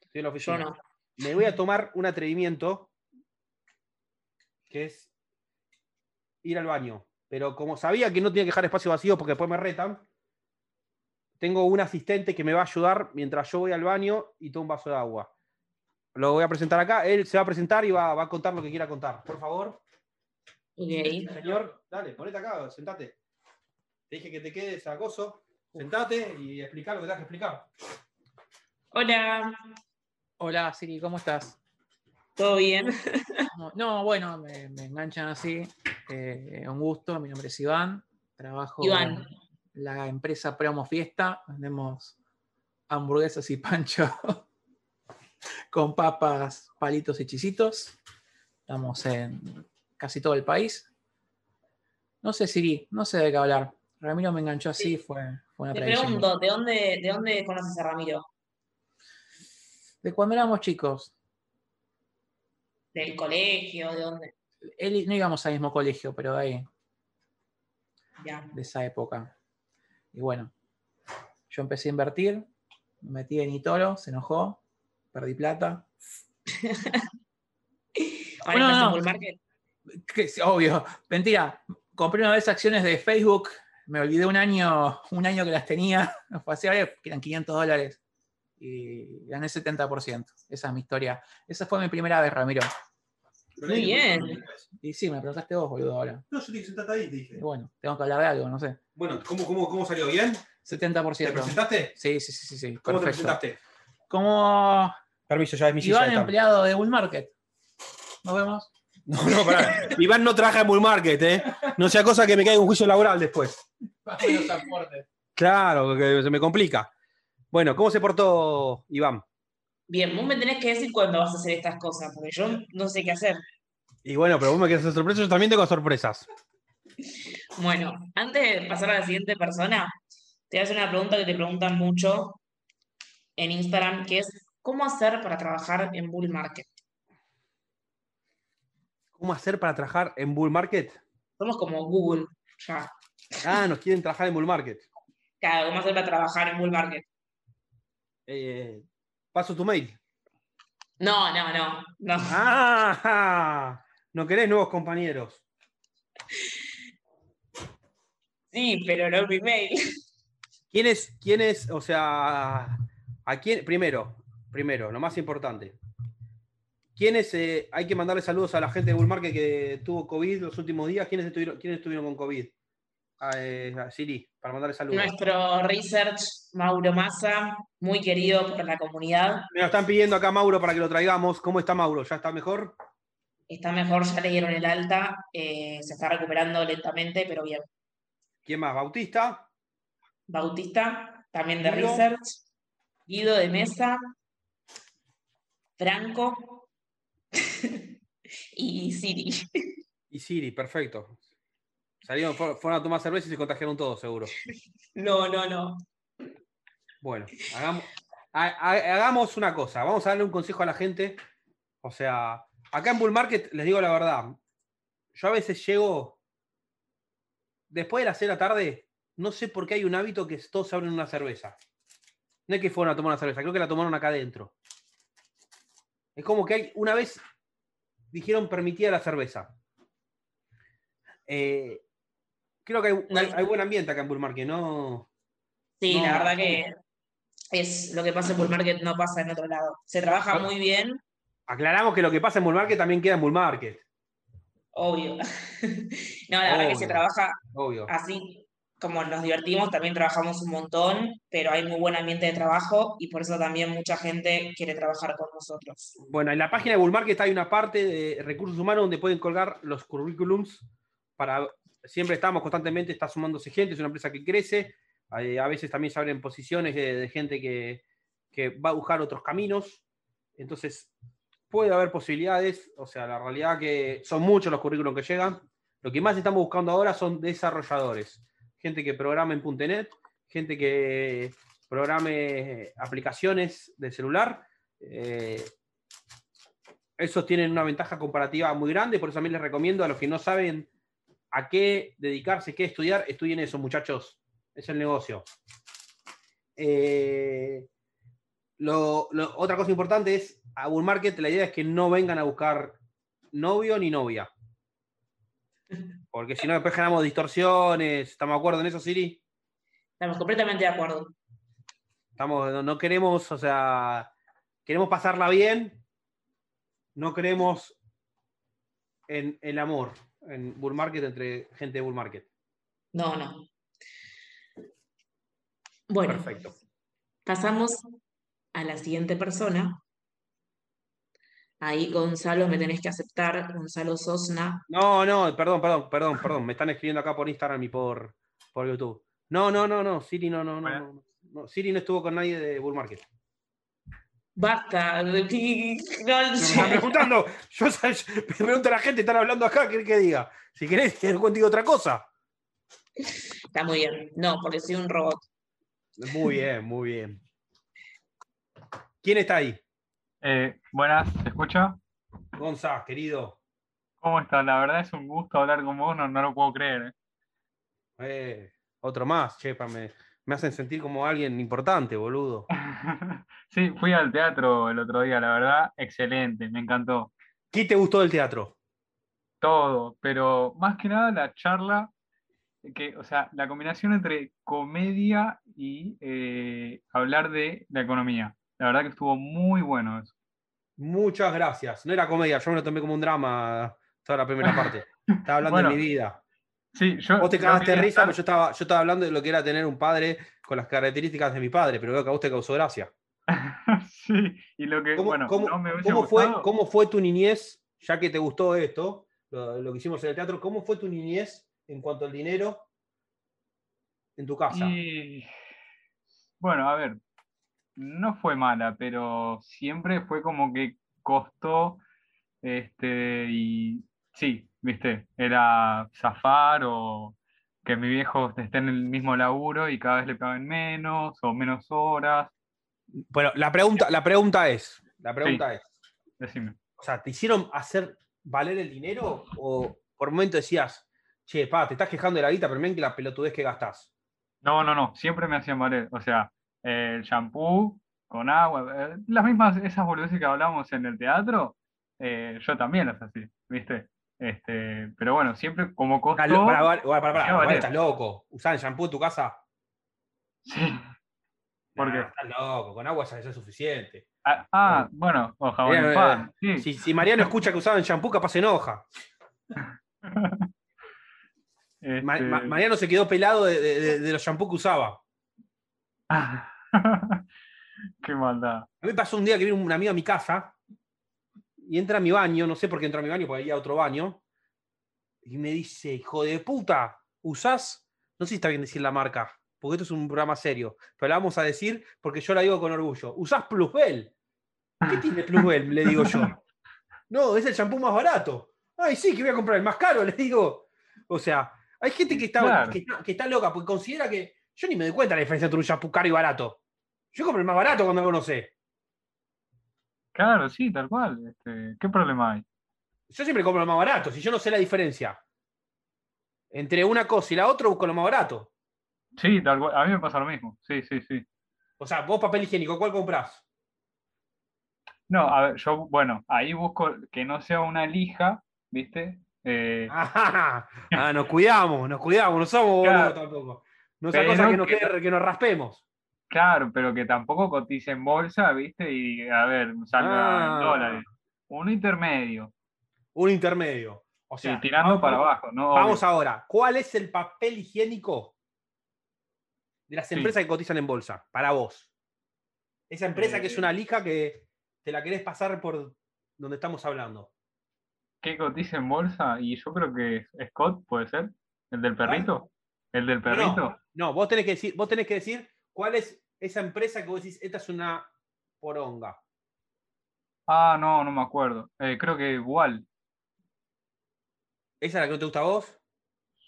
Estoy en la oficina. Yo no. Me voy a tomar un atrevimiento, que es ir al baño. Pero como sabía que no tenía que dejar espacio vacío porque después me retan, tengo un asistente que me va a ayudar mientras yo voy al baño y tomo un vaso de agua. Lo voy a presentar acá. Él se va a presentar y va, va a contar lo que quiera contar. Por favor. Okay. Señor, dale, ponete acá, sentate. Te dije que te quedes a gozo. Sentate y explica lo que tengas que explicar. Hola. Hola, Siri, ¿cómo estás? ¿Todo bien? No, bueno, me, me enganchan así. Eh, un gusto, mi nombre es Iván. Trabajo Iván. en la empresa Promo Fiesta. Vendemos hamburguesas y pancho con papas, palitos y chisitos. Estamos en... casi todo el país. No sé, Siri, no sé de qué hablar. Ramiro me enganchó así, sí. fue, fue una Te pregunto, ¿de dónde, ¿de dónde conoces a Ramiro? De cuando éramos chicos. ¿Del colegio? ¿De dónde? Él, no íbamos al mismo colegio, pero de ahí. Ya. De esa época. Y bueno, yo empecé a invertir, me metí en eToro, se enojó, perdí plata. Ahora bueno, no, en Bull Market. Que es obvio, mentira, compré una vez acciones de Facebook, me olvidé un año un año que las tenía, fue hace, eran quinientos dólares, y gané setenta por ciento. Esa es mi historia. Esa fue mi primera vez, Ramiro. Muy bien. Y sí, me preguntaste vos, boludo, ahora. No, yo te dije sentarte ahí, te dije. Y bueno, tengo que hablar de algo, no sé. Bueno, ¿cómo, cómo, cómo salió? ¿Bien? setenta por ciento. ¿Te presentaste? Sí, sí, sí, sí. ¿Cómo perfecto. Te presentaste? Como... Permiso, ya es mi silla. Iván, empleado de Bull Market. Nos vemos. No, no, pará. Iván no trabaja en Bull Market, ¿eh? No sea cosa que me caiga un juicio laboral después. Bajo los aportes. Claro, que se me complica. Bueno, ¿cómo se portó Iván? Bien, vos me tenés que decir cuándo vas a hacer estas cosas, porque yo no sé qué hacer. Y bueno, pero vos me querés hacer sorpresas, yo también tengo sorpresas. Bueno, antes de pasar a la siguiente persona, te voy a hacer una pregunta que te preguntan mucho en Instagram, que es, ¿cómo hacer para trabajar en Bull Market? ¿Cómo hacer para trabajar en Bull Market? Somos como Google, ya. Ah, nos quieren trabajar en Bull Market. Claro, ¿cómo hacer para trabajar en Bull Market? Eh... ¿Paso tu mail? No, no, no. No, ah, ¿no querés nuevos compañeros? Sí, pero no mi mail. ¿Quién es, quién es, o sea, a quién? Primero, primero, lo más importante. ¿Quiénes eh, hay que mandarle saludos a la gente de Bull Market que tuvo COVID los últimos días? ¿Quiénes estuvieron, quiénes estuvieron con COVID? A, eh, a Siri, para mandarle saludos. Nuestro research, Mauro Massa, muy querido por la comunidad. Me lo están pidiendo acá, Mauro, para que lo traigamos. ¿Cómo está Mauro? ¿Ya está mejor? Está mejor, ya le dieron el alta. Eh, se está recuperando lentamente, pero bien. ¿Quién más? Bautista. Bautista, también de Guido. Research. Guido de Mesa. Franco. y Siri. Y Siri, perfecto. Salieron, fueron a tomar cerveza y se contagiaron todos, seguro. No, no, no. Bueno, hagamos, ha, ha, hagamos una cosa. Vamos a darle un consejo a la gente. O sea, acá en Bull Market, les digo la verdad, yo a veces llego, después de las seis de la tarde, no sé por qué hay un hábito que todos abren una cerveza. No es que fueron a tomar una cerveza, creo que la tomaron acá adentro. Es como que hay, una vez dijeron permitida la cerveza. Eh... Creo que hay, hay, hay buen ambiente acá en Bull Market, ¿no? Sí, no, la verdad que es lo que pasa en Bull Market no pasa en otro lado. Se trabaja muy bien. Aclaramos que lo que pasa en Bull Market también queda en Bull Market. Obvio. No, la Obvio. verdad que se trabaja Obvio. así como nos divertimos, también trabajamos un montón, pero hay muy buen ambiente de trabajo y por eso también mucha gente quiere trabajar con nosotros. Bueno, en la página de Bull Market hay una parte de recursos humanos donde pueden colgar los currículums para... Siempre estamos constantemente, está sumándose gente, es una empresa que crece, a veces también se abren posiciones de, de gente que, que va a buscar otros caminos, entonces puede haber posibilidades, o sea, la realidad que son muchos los currículums que llegan, lo que más estamos buscando ahora son desarrolladores, gente que programe en punto net, gente que programe aplicaciones de celular, eh, esos tienen una ventaja comparativa muy grande, por eso también les recomiendo a los que no saben a qué dedicarse, qué estudiar, estudien eso, muchachos. Es el negocio. Eh, lo, lo, otra cosa importante es, a Bull Market la idea es que no vengan a buscar novio ni novia. Porque si no, después generamos distorsiones. ¿Estamos de acuerdo en eso, Siri? Estamos completamente de acuerdo. Estamos, no, no queremos, o sea, queremos pasarla bien, no queremos en el amor. En Bull Market, entre gente de Bull Market. No, no. Bueno. Perfecto. Pasamos a la siguiente persona. Ahí, Gonzalo, me tenés que aceptar. Gonzalo Sosna. No, no, perdón, perdón, perdón, perdón. Me están escribiendo acá por Instagram y por, por YouTube. No, no, no, no. Siri no, no, no, no, no. Siri no estuvo con nadie de Bull Market. Basta, no, no sé. Me preguntando, yo, me pregunta a la gente, están hablando acá, ¿qué que diga? Si querés, que diga otra cosa. Está muy bien, no, porque soy un robot. Muy bien, muy bien. ¿Quién está ahí? Eh, buenas, ¿te escucho? Gonza, querido. ¿Cómo estás? La verdad es un gusto hablar con vos, no, no lo puedo creer. ¿eh? Eh, otro más, chepa, me, me hacen sentir como alguien importante, boludo. Sí, fui al teatro el otro día, la verdad, excelente, me encantó. ¿Qué te gustó del teatro? Todo, pero más que nada la charla, que, o sea, la combinación entre comedia y eh, hablar de la economía. La verdad que estuvo muy bueno eso. Muchas gracias. No era comedia, yo me lo tomé como un drama toda la primera parte. Estaba hablando bueno, de mi vida. Sí, yo, vos te cagaste de risa, estar... pero yo estaba, yo estaba hablando de lo que era tener un padre con las características de mi padre, pero veo que a vos te causó gracia. Sí, y lo que, ¿Cómo, bueno, cómo, no me hubiese ¿cómo fue, ¿Cómo fue tu niñez, ya que te gustó esto, lo, lo que hicimos en el teatro, cómo fue tu niñez en cuanto al dinero en tu casa? Y... Bueno, a ver, no fue mala, pero siempre fue como que costó, este, y sí, viste, era zafar o que mi viejo esté en el mismo laburo y cada vez le paguen menos o menos horas. Bueno, la pregunta, la pregunta es, la pregunta sí, es, decime. O sea, ¿te hicieron hacer valer el dinero o por un momento decías, che, pa, te estás quejando de la guita, pero ven que la pelotudez que gastás? No, no, no, siempre me hacían valer, o sea, el shampoo con agua, eh, las mismas, esas boludeces que hablábamos en el teatro, eh, yo también las hacía, ¿viste? Este, pero bueno, siempre como costó... Para, para, para, para, para, para estás loco, ¿usás el shampoo en tu casa? Sí. Porque nah, está loco, con agua ya es suficiente. Ah, ah bueno, o jabón eh, en pan. Sí. Si, si Mariano escucha que usaban shampoo, capaz se enoja. este... Ma Ma Mariano se quedó pelado de, de, de los shampoos que usaba. Qué maldad. A mí pasó un día que vino un amigo a mi casa y entra a mi baño, no sé por qué entra a mi baño, porque había otro baño, y me dice, hijo de puta, ¿usás? No sé si está bien decir la marca, porque esto es un programa serio, pero la vamos a decir porque yo la digo con orgullo. ¿Usás Plusbel? ¿Qué tiene Plusbel? Le digo yo. No, es el shampoo más barato. Ay, sí, que voy a comprar el más caro, le digo. O sea, hay gente que está, claro. que, que está loca, porque considera que... Yo ni me doy cuenta de la diferencia entre un shampoo caro y barato. Yo compro el más barato cuando me conocé. Claro, sí, tal cual. Este, ¿qué problema hay? Yo siempre compro el más barato. Si yo no sé la diferencia entre una cosa y la otra, busco lo más barato. Sí, tal cual. A mí me pasa lo mismo. Sí, sí, sí. O sea, vos papel higiénico, ¿cuál comprás? No, a ver, yo, bueno, ahí busco que no sea una lija, ¿viste? Eh... Ah, ah, nos cuidamos, nos cuidamos, no somos claro, boludos tampoco. No sea cosa que nos, que, quede, que nos raspemos. Claro, pero que tampoco cotice en bolsa, ¿viste? Y a ver, salga ah, en dólares. Un intermedio. Un intermedio. O sea, sí, tirando para abajo. No, vamos obvio. Ahora, ¿cuál es el papel higiénico de las empresas sí. que cotizan en bolsa, para vos? Esa empresa eh, que es una lija que te la querés pasar por donde estamos hablando. ¿Qué cotiza en bolsa? Y yo creo que Scott, ¿puede ser? ¿El del perrito? ¿El del perrito? No, no, vos tenés que decir, vos tenés que decir cuál es esa empresa que vos decís, esta es una poronga. Ah, no, no me acuerdo. Eh, creo que igual. ¿Esa es la que no te gusta a vos?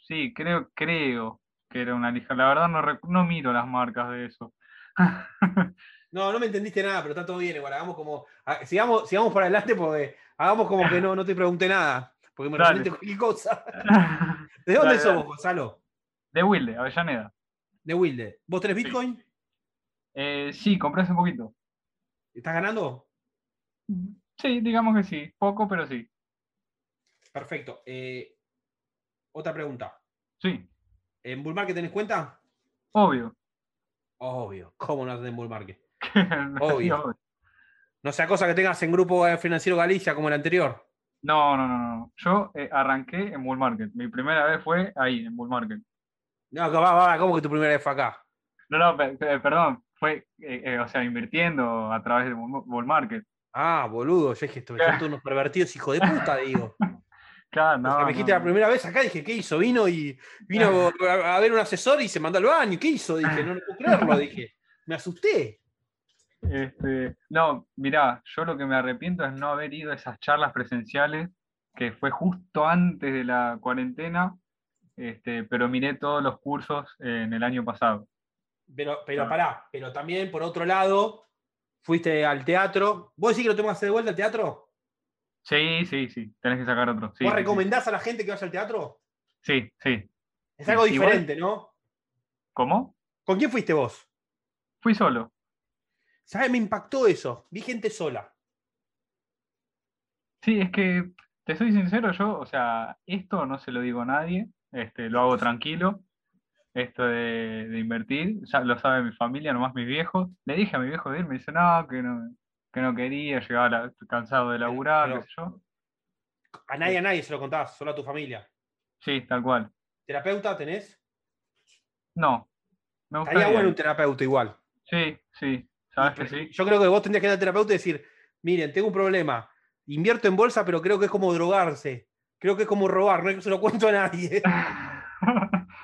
Sí, creo, creo. Que era una lija. La verdad no, no miro las marcas de eso. No, no me entendiste nada, pero está todo bien. Igual, hagamos como. Sigamos, sigamos para adelante porque hagamos como que no, no te pregunté nada. Porque me respondiste cualquier cosa. ¿De dónde dale, sos dale. vos, Gonzalo? De Wilde, Avellaneda. De Wilde. ¿Vos tenés Bitcoin? Sí, eh, sí, compré hace poquito. ¿Estás ganando? Sí, digamos que sí. Poco, pero sí. Perfecto. Eh, otra pregunta. Sí. ¿En Bull Market tenés cuenta? Obvio. Obvio. ¿Cómo no tenés en Bull Market? Obvio. No sea cosa que tengas en Grupo Financiero Galicia como el anterior. No, no, no, no. Yo eh, arranqué en Bull Market. Mi primera vez fue ahí, en Bull Market. No, va, va, ¿cómo que tu primera vez fue acá? No, no, perdón. Fue, eh, eh, o sea, invirtiendo a través de Bull Market. Ah, boludo. Yo dije, esto, son unos pervertidos hijo de puta, digo. Claro, no, o sea, me dijiste no, la primera vez acá, dije, ¿qué hizo? Vino y vino a ver un asesor y se mandó al baño. ¿Qué hizo? Dije, no, no puedo creerlo, dije. Me asusté. Este, no, mirá, yo lo que me arrepiento es no haber ido a esas charlas presenciales, que fue justo antes de la cuarentena, este, pero miré todos los cursos en el año pasado. Pero, pero claro. pará, pero también por otro lado, fuiste al teatro. ¿Vos decís que lo tengo que hacer de vuelta al teatro? Sí, sí, sí. Tenés que sacar otro. Sí, ¿Vos sí, recomendás sí. a la gente que vaya al teatro? Sí, sí. Es algo diferente, igual, ¿no? ¿Cómo? ¿Con quién fuiste vos? Fui solo. ¿Sabes? Me impactó eso. Vi gente sola. Sí, es que, te soy sincero, yo, o sea, esto no se lo digo a nadie. Este, lo hago tranquilo. esto de, de invertir, ya lo sabe mi familia, nomás mis viejos. Le dije a mi viejo de ir, me dice, no, que no, que no quería, llegaba cansado de laburar, qué sé yo. A nadie, a nadie se lo contabas, solo a tu familia. Sí, tal cual. ¿Terapeuta tenés? No. Me gustaría. Estaría bueno un terapeuta igual. Sí, sí, sabes que sí. Yo creo que vos tendrías que ir al terapeuta y decir, miren, tengo un problema, invierto en bolsa, pero creo que es como drogarse, creo que es como robar, no se lo cuento a nadie.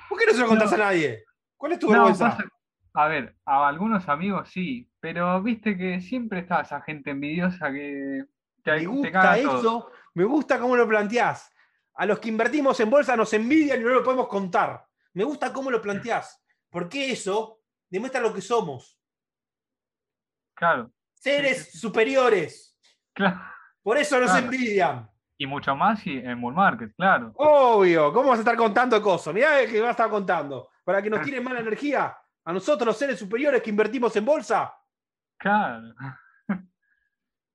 ¿Por qué no se lo contás no. a nadie? ¿Cuál es tu vergüenza? No, pasa... A ver, a algunos amigos sí, pero viste que siempre está esa gente envidiosa que te, me gusta te caga eso, todo. Me gusta cómo lo planteás. A los que invertimos en bolsa nos envidian y no lo podemos contar. Me gusta cómo lo planteás, porque eso demuestra lo que somos. Claro. Seres sí. superiores. Claro. Por eso nos claro. envidian. Y mucho más y en Bull Market, claro. Obvio, ¿cómo vas a estar contando cosas? Mirá que vas a estar contando. Para que nos tiren mala energía. A nosotros, los seres superiores que invertimos en bolsa. Claro.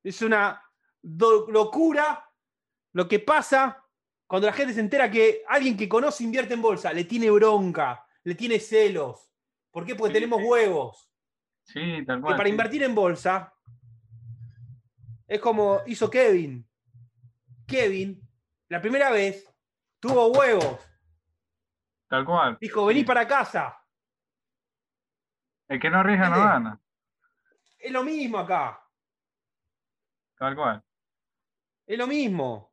Es una locura lo que pasa cuando la gente se entera que alguien que conoce invierte en bolsa. Le tiene bronca, le tiene celos. ¿Por qué? Porque sí, tenemos sí. huevos. Sí, tal cual. Que para sí. invertir en bolsa es como hizo Kevin. Kevin, la primera vez, tuvo huevos. Tal cual. Dijo, vení sí. para casa. El que no arriesga no gana. Es lo mismo acá. Tal cual. Es lo mismo.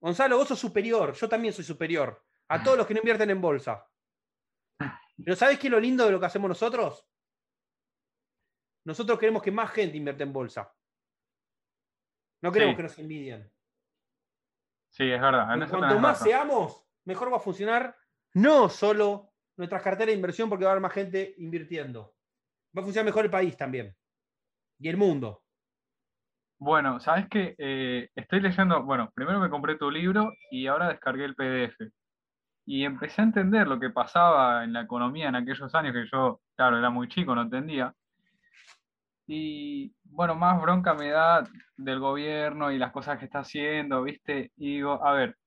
Gonzalo, vos sos superior. Yo también soy superior. A todos los que no invierten en bolsa. Pero ¿sabés qué es lo lindo de lo que hacemos nosotros? Nosotros queremos que más gente invierta en bolsa. No queremos sí. que nos envidien. Sí, es verdad. En cuanto más razón. seamos, mejor va a funcionar no solo nuestras carteras de inversión, porque va a haber más gente invirtiendo. Va a funcionar mejor el país también. Y el mundo. Bueno, ¿sabes qué? Eh, estoy leyendo... Bueno, primero me compré tu libro y ahora descargué el P D F. Y empecé a entender lo que pasaba en la economía en aquellos años que yo, claro, era muy chico, no entendía. Y, bueno, más bronca me da del gobierno y las cosas que está haciendo, ¿viste? Y digo, a ver,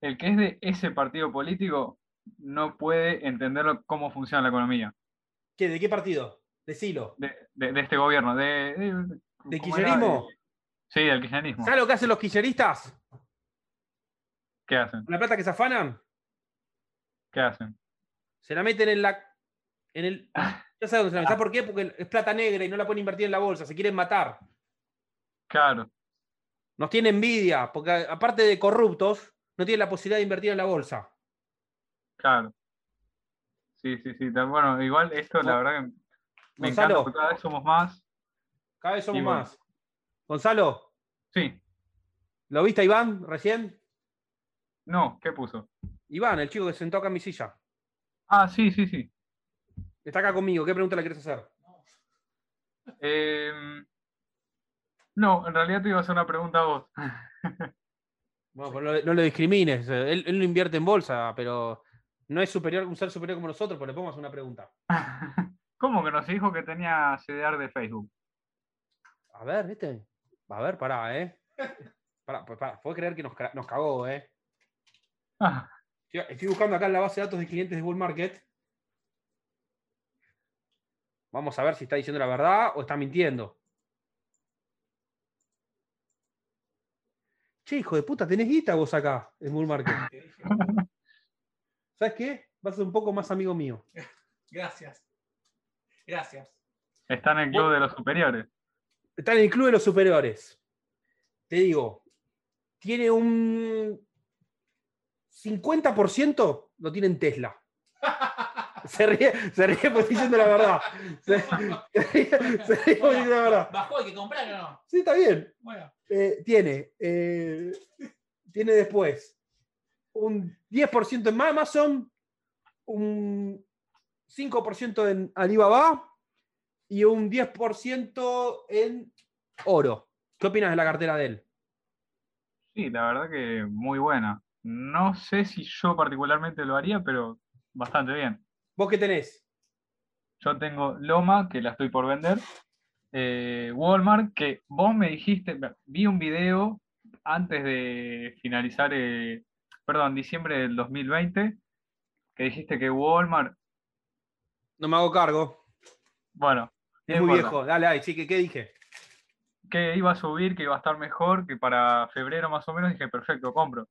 el que es de ese partido político no puede entender cómo funciona la economía. ¿Qué? ¿De qué partido? Decilo. De, de, de este gobierno. ¿De, de, de, ¿De kirchnerismo? Era? Sí, del kirchnerismo. ¿Sabes lo que hacen los kirchneristas? ¿Qué hacen? ¿La plata que se afanan? ¿Qué hacen? Se la meten en la... En el... Ya sabes dónde se la meten. ¿Por qué? Porque es plata negra y no la pueden invertir en la bolsa. Se quieren matar. Claro. Nos tiene envidia, porque aparte de corruptos, no tienen la posibilidad de invertir en la bolsa. Claro. Sí, sí, sí. Bueno, igual esto, la verdad que me Gonzalo, encanta, porque cada vez somos más. Cada vez somos bueno. más. Gonzalo. Sí. ¿Lo viste a Iván recién? No, ¿qué puso? Iván, el chico que sentó acá en mi silla. Ah, sí, sí, sí. Está acá conmigo. ¿Qué pregunta le querés hacer? Eh, no, en realidad te iba a hacer una pregunta a vos. Bueno, pues no, no lo discrimines. Él, él no invierte en bolsa, pero no es superior, un ser superior como nosotros, pero le podemos hacer una pregunta. ¿Cómo que nos dijo que tenía C D R de Facebook? A ver, viste. A ver, pará, ¿eh? Pará, pará. Podés creer que nos, nos cagó, ¿eh? Ah. Estoy buscando acá en la base de datos de clientes de Bull Market. Vamos a ver si está diciendo la verdad o está mintiendo. Che, hijo de puta, tenés guita vos acá en Bull Market. ¿Sabes qué? Vas a ser un poco más amigo mío. Gracias. Gracias. Está en el club de los superiores. Está en el club de los superiores. Te digo, tiene un cincuenta por ciento lo tiene en Tesla. Se ríe, se ríe por diciendo la verdad. Se, se ríe, se ríe por diciendo la verdad. ¿Bajó? ¿Hay que comprar o no? Sí, está bien. Bueno. Eh, tiene, eh, tiene después un diez por ciento en Amazon, un cinco por ciento en Alibaba y un diez por ciento en oro. ¿Qué opinas de la cartera de él? Sí, la verdad que muy buena. No sé si yo particularmente lo haría, pero bastante bien. ¿Vos qué tenés? Yo tengo Loma, que la estoy por vender. Eh, Walmart, que vos me dijiste... Vi un video antes de finalizar... Eh, perdón, diciembre del dos mil veinte, que dijiste que Walmart... No me hago cargo. Bueno. Es muy viejo, dale, ahí, sí, ¿qué, qué dije? Que iba a subir, que iba a estar mejor, que para febrero más o menos dije, perfecto, compro.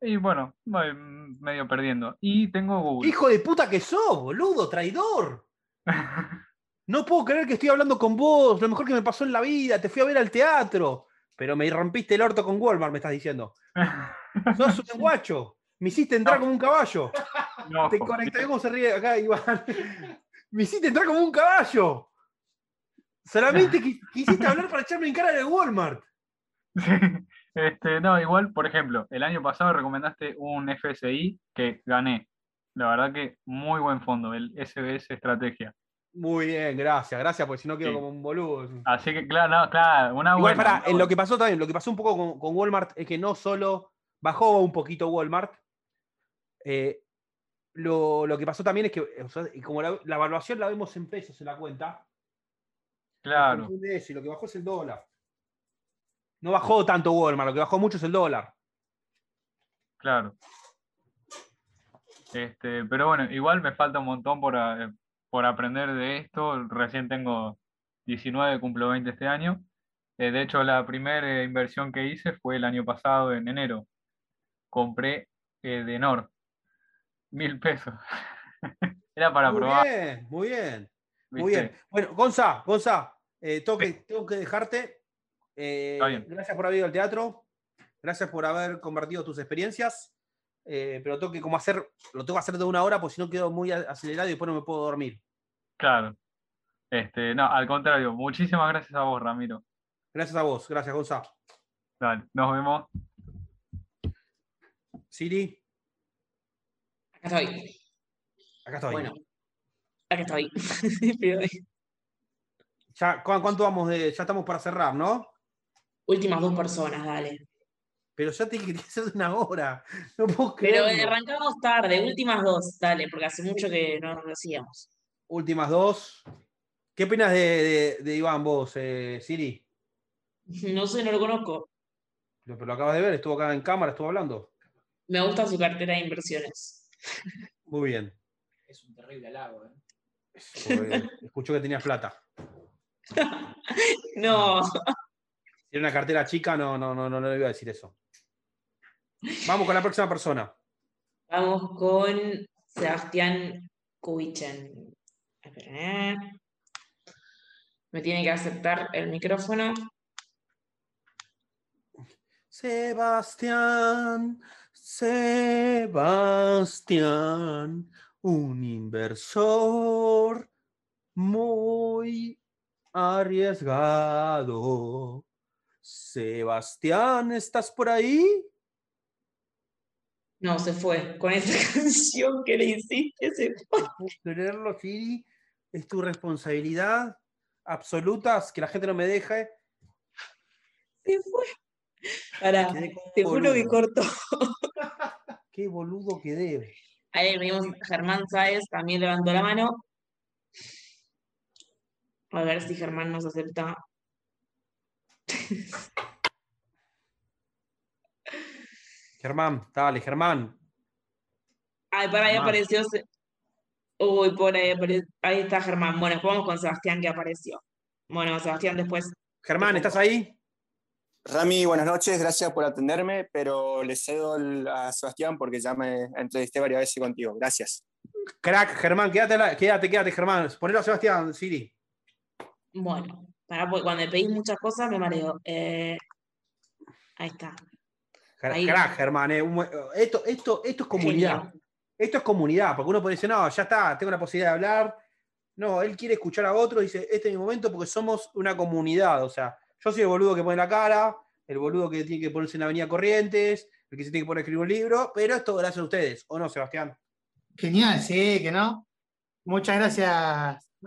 Y bueno, voy medio perdiendo. Y tengo Google. ¡Hijo de puta que sos, boludo, traidor! No puedo creer que estoy hablando con vos, lo mejor que me pasó en la vida, te fui a ver al teatro, pero me rompiste el orto con Walmart, me estás diciendo. Sos un guacho, me hiciste entrar no. como un caballo. No. Te conecté, ¿cómo se ríe acá, Iván? Me hiciste entrar como un caballo. Solamente quisiste hablar para echarme en cara de Walmart. Sí. Este, no, igual, por ejemplo, el año pasado recomendaste un F S I que gané. La verdad que muy buen fondo, el S B S Estrategia. Muy bien, gracias, gracias, porque si no quedo sí. como un boludo. Así que, claro, no, claro, una igual buena. Para, en lo que pasó también, lo que pasó un poco con, con Walmart es que no solo bajó un poquito Walmart, eh, lo, lo que pasó también es que, o sea, como la, la evaluación la vemos en pesos en la cuenta, claro. Eso, y lo que bajó es el dólar. No bajó tanto Walmart, lo que bajó mucho es el dólar. Claro. Este, pero bueno, igual me falta un montón por, por aprender de esto. Recién tengo diecinueve, cumplo veinte este año. Eh, de hecho, la primera inversión que hice fue el año pasado, en enero. Compré eh, de Nor. Mil pesos. Era para muy probar. Muy bien, muy bien. ¿Viste? Muy bien. Bueno, Gonza, Gonza, eh, tengo, que, tengo que dejarte. Eh, gracias por haber ido al teatro. Gracias por haber compartido tus experiencias. Eh, pero tengo que como hacer, lo tengo que hacer de una hora, porque si no quedo muy acelerado y después no me puedo dormir. Claro. Este, no, al contrario, muchísimas gracias a vos, Ramiro. Gracias a vos, gracias, Gonza. Dale, nos vemos. Siri. Acá estoy. Acá estoy. Bueno. Acá estoy. Ya, ¿cuánto vamos de, ya estamos para cerrar, ¿no? Últimas dos personas, dale. Pero ya te quería hacer de una hora. No puedo creerlo. Pero arrancamos tarde, últimas dos, dale, porque hace mucho que no lo hacíamos. Últimas dos. ¿Qué opinas de, de, de Iván vos, eh, Siri? No sé, no lo conozco. Pero lo acabas de ver, estuvo acá en cámara, estuvo hablando. Me gusta su cartera de inversiones. Muy bien. Es un terrible halago, ¿eh? Sobre... Escuchó que tenías plata. No. Si era una cartera chica, no, no, no, no, no le iba a decir eso. Vamos con la próxima persona. Vamos con Sebastián Kuychen. Me tiene que aceptar el micrófono. Sebastián, Sebastián. Un inversor muy arriesgado. Sebastián, ¿estás por ahí? No, se fue. Con esa canción que le hiciste, se fue. No puedo creerlo, Siri. Es tu responsabilidad absoluta, es que la gente no me deje. Se fue. Pará, te juro que cortó. Qué boludo que debe. Ahí vimos Germán Sáez, también levantó la mano. A ver si Germán nos acepta. Germán, dale, Germán. Ay, para ahí Germán. Apareció. Uy, por ahí apareció. Ahí está Germán. Bueno, vamos con Sebastián que apareció. Bueno, Sebastián después. Germán, ¿estás ahí? Rami, buenas noches, gracias por atenderme, pero le cedo a Sebastián porque ya me entrevisté varias veces contigo. Gracias. Crack, Germán, quédate, la, quédate, quédate, Germán. Ponelo a Sebastián, Siri. Bueno, para, cuando me pedís muchas cosas me mareo. Eh, ahí está. Ahí. Crack, Germán. Eh. Esto, esto, esto es comunidad. Genial. Esto es comunidad, porque uno puede decir, no, ya está, tengo la posibilidad de hablar. No, él quiere escuchar a otro, dice, este es mi momento porque somos una comunidad, o sea... Yo soy el boludo que pone la cara, el boludo que tiene que ponerse en la Avenida Corrientes, el que se tiene que poner a escribir un libro, pero esto gracias a ustedes, ¿o no, Sebastián? Genial, sí, que no. Muchas gracias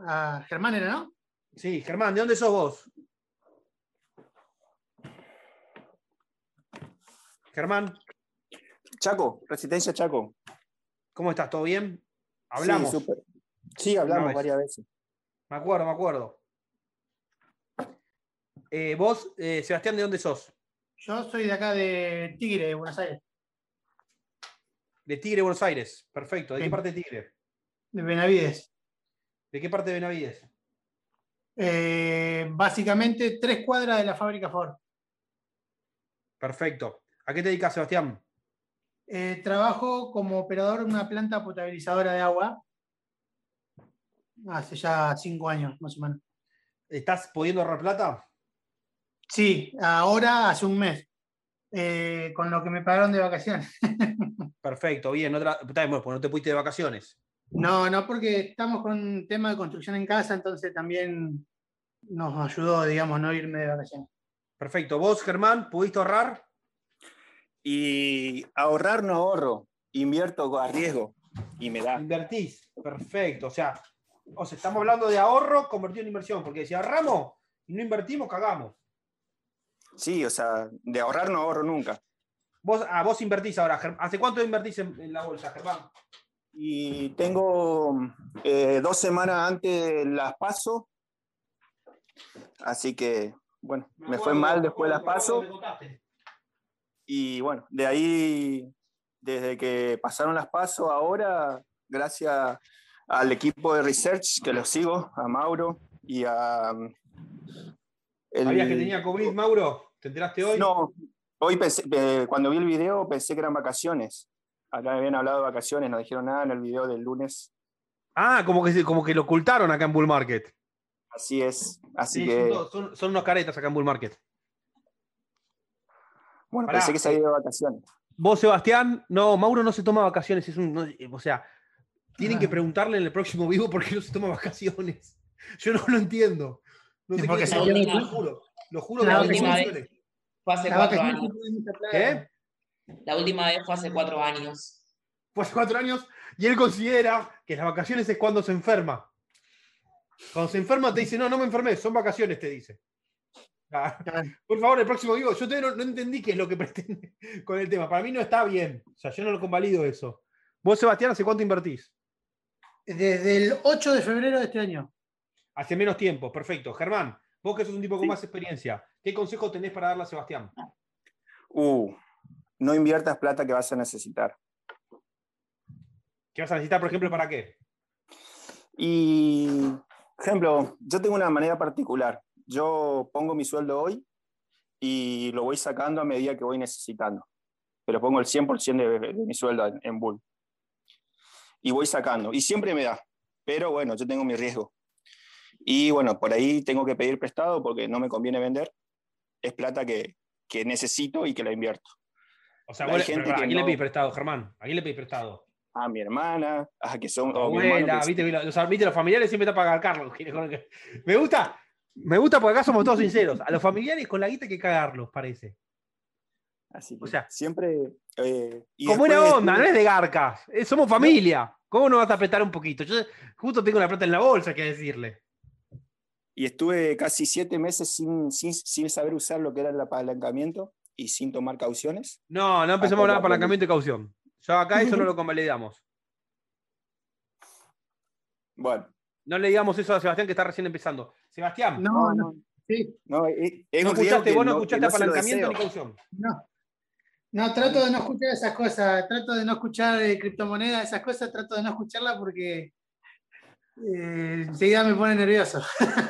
a Germán, ¿era, no? Sí, Germán, ¿de dónde sos vos? Germán. Chaco, Resistencia Chaco. ¿Cómo estás? ¿Todo bien? Hablamos. Sí, súper. Sí, hablamos vez. varias veces. Me acuerdo, me acuerdo. Eh, vos, eh, Sebastián, ¿de dónde sos? Yo soy de acá de Tigre, de Buenos Aires. De Tigre, Buenos Aires. Perfecto. ¿De sí. qué parte de Tigre? De Benavides. ¿De qué parte de Benavides? Eh, básicamente tres cuadras de la fábrica Ford. Perfecto. ¿A qué te dedicas, Sebastián? Eh, trabajo como operador en una planta potabilizadora de agua. Hace ya cinco años, más o menos. ¿Estás pudiendo ahorrar plata? Sí, ahora hace un mes. Eh, con lo que me pagaron de vacaciones. Perfecto, bien. No, bueno, no te pudiste de vacaciones. No, no, porque estamos con un tema de construcción en casa, entonces también nos ayudó, digamos, no irme de vacaciones. Perfecto. ¿Vos, Germán, pudiste ahorrar? Y ahorrar no ahorro, invierto a riesgo y me da. Invertís, perfecto. O sea, o sea, estamos hablando de ahorro convertido en inversión, porque si ahorramos y no invertimos, cagamos. Sí, o sea, de ahorrar no ahorro nunca. Vos, ah, vos invertís ahora, Germán. ¿Hace cuánto invertís en, en la bolsa, Germán? Y tengo eh, dos semanas antes las paso, así que, bueno, me, me acuerdo, fue mal después las paso. Y bueno, de ahí, desde que pasaron las paso, ahora, gracias al equipo de Research, que los sigo, a Mauro y a... El... ¿Sabías que tenía COVID, Mauro? ¿Te enteraste hoy? No, hoy pensé, eh, cuando vi el video pensé que eran vacaciones. Acá habían hablado de vacaciones, no dijeron nada en el video del lunes. Ah, como que, como que lo ocultaron acá en Bull Market. Así es. Así sí, que... son, son, son unos caretas acá en Bull Market. Bueno, Pará. pensé que se había ido de vacaciones. Vos, Sebastián, no, Mauro no se toma vacaciones. Es un, no, o sea, tienen ah. que preguntarle en el próximo vivo por qué no se toma vacaciones. Yo no lo entiendo. No sé porque salió no, no, lo juro. Lo juro la que última vez fue hace la cuatro años. ¿Qué? La última vez fue hace cuatro años. Fue hace cuatro años y él considera que las vacaciones es cuando se enferma. Cuando se enferma te dice, no, no me enfermé, son vacaciones, te dice. Ah, por favor, el próximo vivo. Yo todavía no, no entendí qué es lo que pretende con el tema. Para mí no está bien. O sea, yo no lo convalido eso. Vos, Sebastián, ¿hace cuánto invertís? Desde el ocho de febrero de este año. Hace menos tiempo, perfecto. Germán, vos que sos un tipo con sí. más experiencia, ¿qué consejo tenés para darle a Sebastián? Uh, no inviertas plata que vas a necesitar. ¿Qué vas a necesitar, por ejemplo, para qué? Y, por ejemplo, yo tengo una manera particular. Yo pongo mi sueldo hoy y lo voy sacando a medida que voy necesitando. Pero pongo el cien por ciento de, de mi sueldo en, en Bull. Y voy sacando. Y siempre me da. Pero bueno, yo tengo mi riesgo. Y bueno, por ahí tengo que pedir prestado porque no me conviene vender. Es plata que, que necesito y que la invierto. O sea, vos, gente ¿a quién no... le pedís prestado, Germán? ¿A quién le pedís prestado? A mi hermana, a que son... A abuela, mi hermano, viste, los, viste, los familiares siempre está para cagarlos. Me gusta, me gusta porque acá somos todos sinceros. A los familiares con la guita hay que cagarlos, parece. Así que o sea, siempre... Eh, y como una onda, de... no es de garcas. Somos familia. ¿Cómo nos vas a apretar un poquito? Yo justo tengo la plata en la bolsa, que decirle. Y estuve casi siete meses sin, sin, sin saber usar lo que era el apalancamiento y sin tomar cauciones. No, no empezamos a hablar de apalancamiento y caución. Ya acá eso no lo convalidamos. Bueno. No le digamos eso a Sebastián que está recién empezando. Sebastián. No, no. Sí. No, es, es no escuchaste, vos no, no escuchaste no apalancamiento ni caución. No. No, trato de no escuchar esas cosas. Trato de no escuchar eh, criptomonedas, esas cosas. Trato de no escucharlas porque... Eh, enseguida me pone nervioso.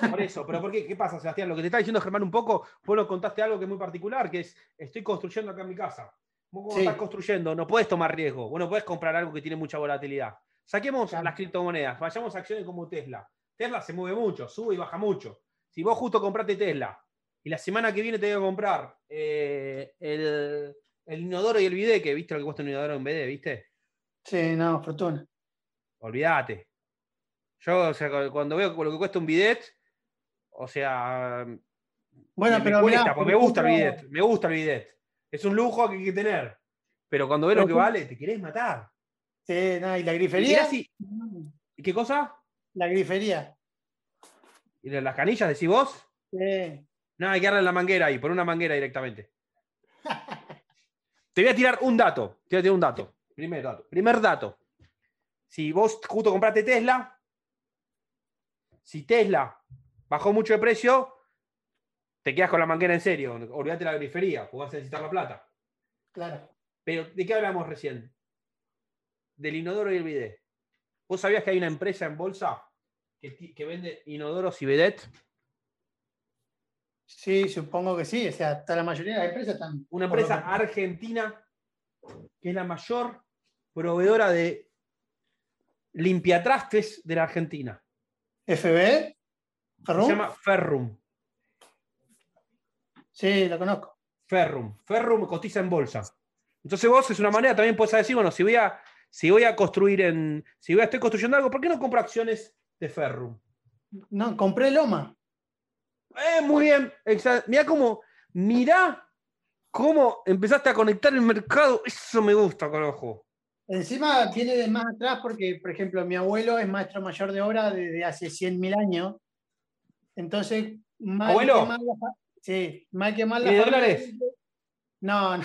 Por eso, pero ¿por qué? ¿Qué pasa, Sebastián? Lo que te está diciendo Germán un poco, vos nos contaste algo que es muy particular, que es, estoy construyendo acá en mi casa. Vos como sí. estás construyendo, no podés tomar riesgo, vos no podés comprar algo que tiene mucha volatilidad. Saquemos claro. las criptomonedas, vayamos a acciones como Tesla. Tesla se mueve mucho, sube y baja mucho. Si vos justo compraste Tesla, y la semana que viene te voy a comprar eh, el, el inodoro y el bidet, que viste lo que cuesta un inodoro y un bidet, ¿viste? Sí, no, fortuna. Olvídate. Yo, o sea, cuando veo lo que cuesta un bidet, o sea, bueno, me, pero me cuesta, mirá, porque me gusta el bidet, me gusta el bidet. Es un lujo que hay que tener. Pero cuando ves lo que vale, te querés matar. Sí, no, y la grifería. ¿Y y... qué cosa? La grifería. ¿Y las canillas decís vos? Sí. No, hay que darle la manguera ahí, por una manguera directamente. Te voy a tirar un dato. Te voy a tirar un dato. Primer dato. Primer dato. Si vos justo compraste Tesla. Si Tesla bajó mucho de precio, te quedas con la manguera en serio. Olvídate la grifería, porque vas a necesitar la plata. Claro. Pero, ¿de qué hablamos recién? del inodoro y el bidet. ¿Vos sabías que hay una empresa en bolsa que, que vende inodoros y bidet? Sí, supongo que sí. O sea, hasta la mayoría de las empresas están... Una empresa argentina que es la mayor proveedora de limpiatrastes de la Argentina. ¿F B? ¿Ferrum? Se llama Ferrum. Sí, la conozco. Ferrum. Ferrum cotiza en bolsa. Entonces vos es una manera, también podés decir, bueno, si voy a, si voy a construir en... Si voy a, estoy construyendo algo, ¿por qué no compro acciones de Ferrum? No, compré Loma. Eh, muy bien. Mirá cómo, mirá cómo empezaste a conectar el mercado. Eso me gusta, carajo. Encima viene de más atrás porque, por ejemplo, mi abuelo es maestro mayor de obra desde hace cien mil años. Entonces, mal ¿Abuelo? que mal la fa... Sí, mal que mal la ¿De dólares? No, no.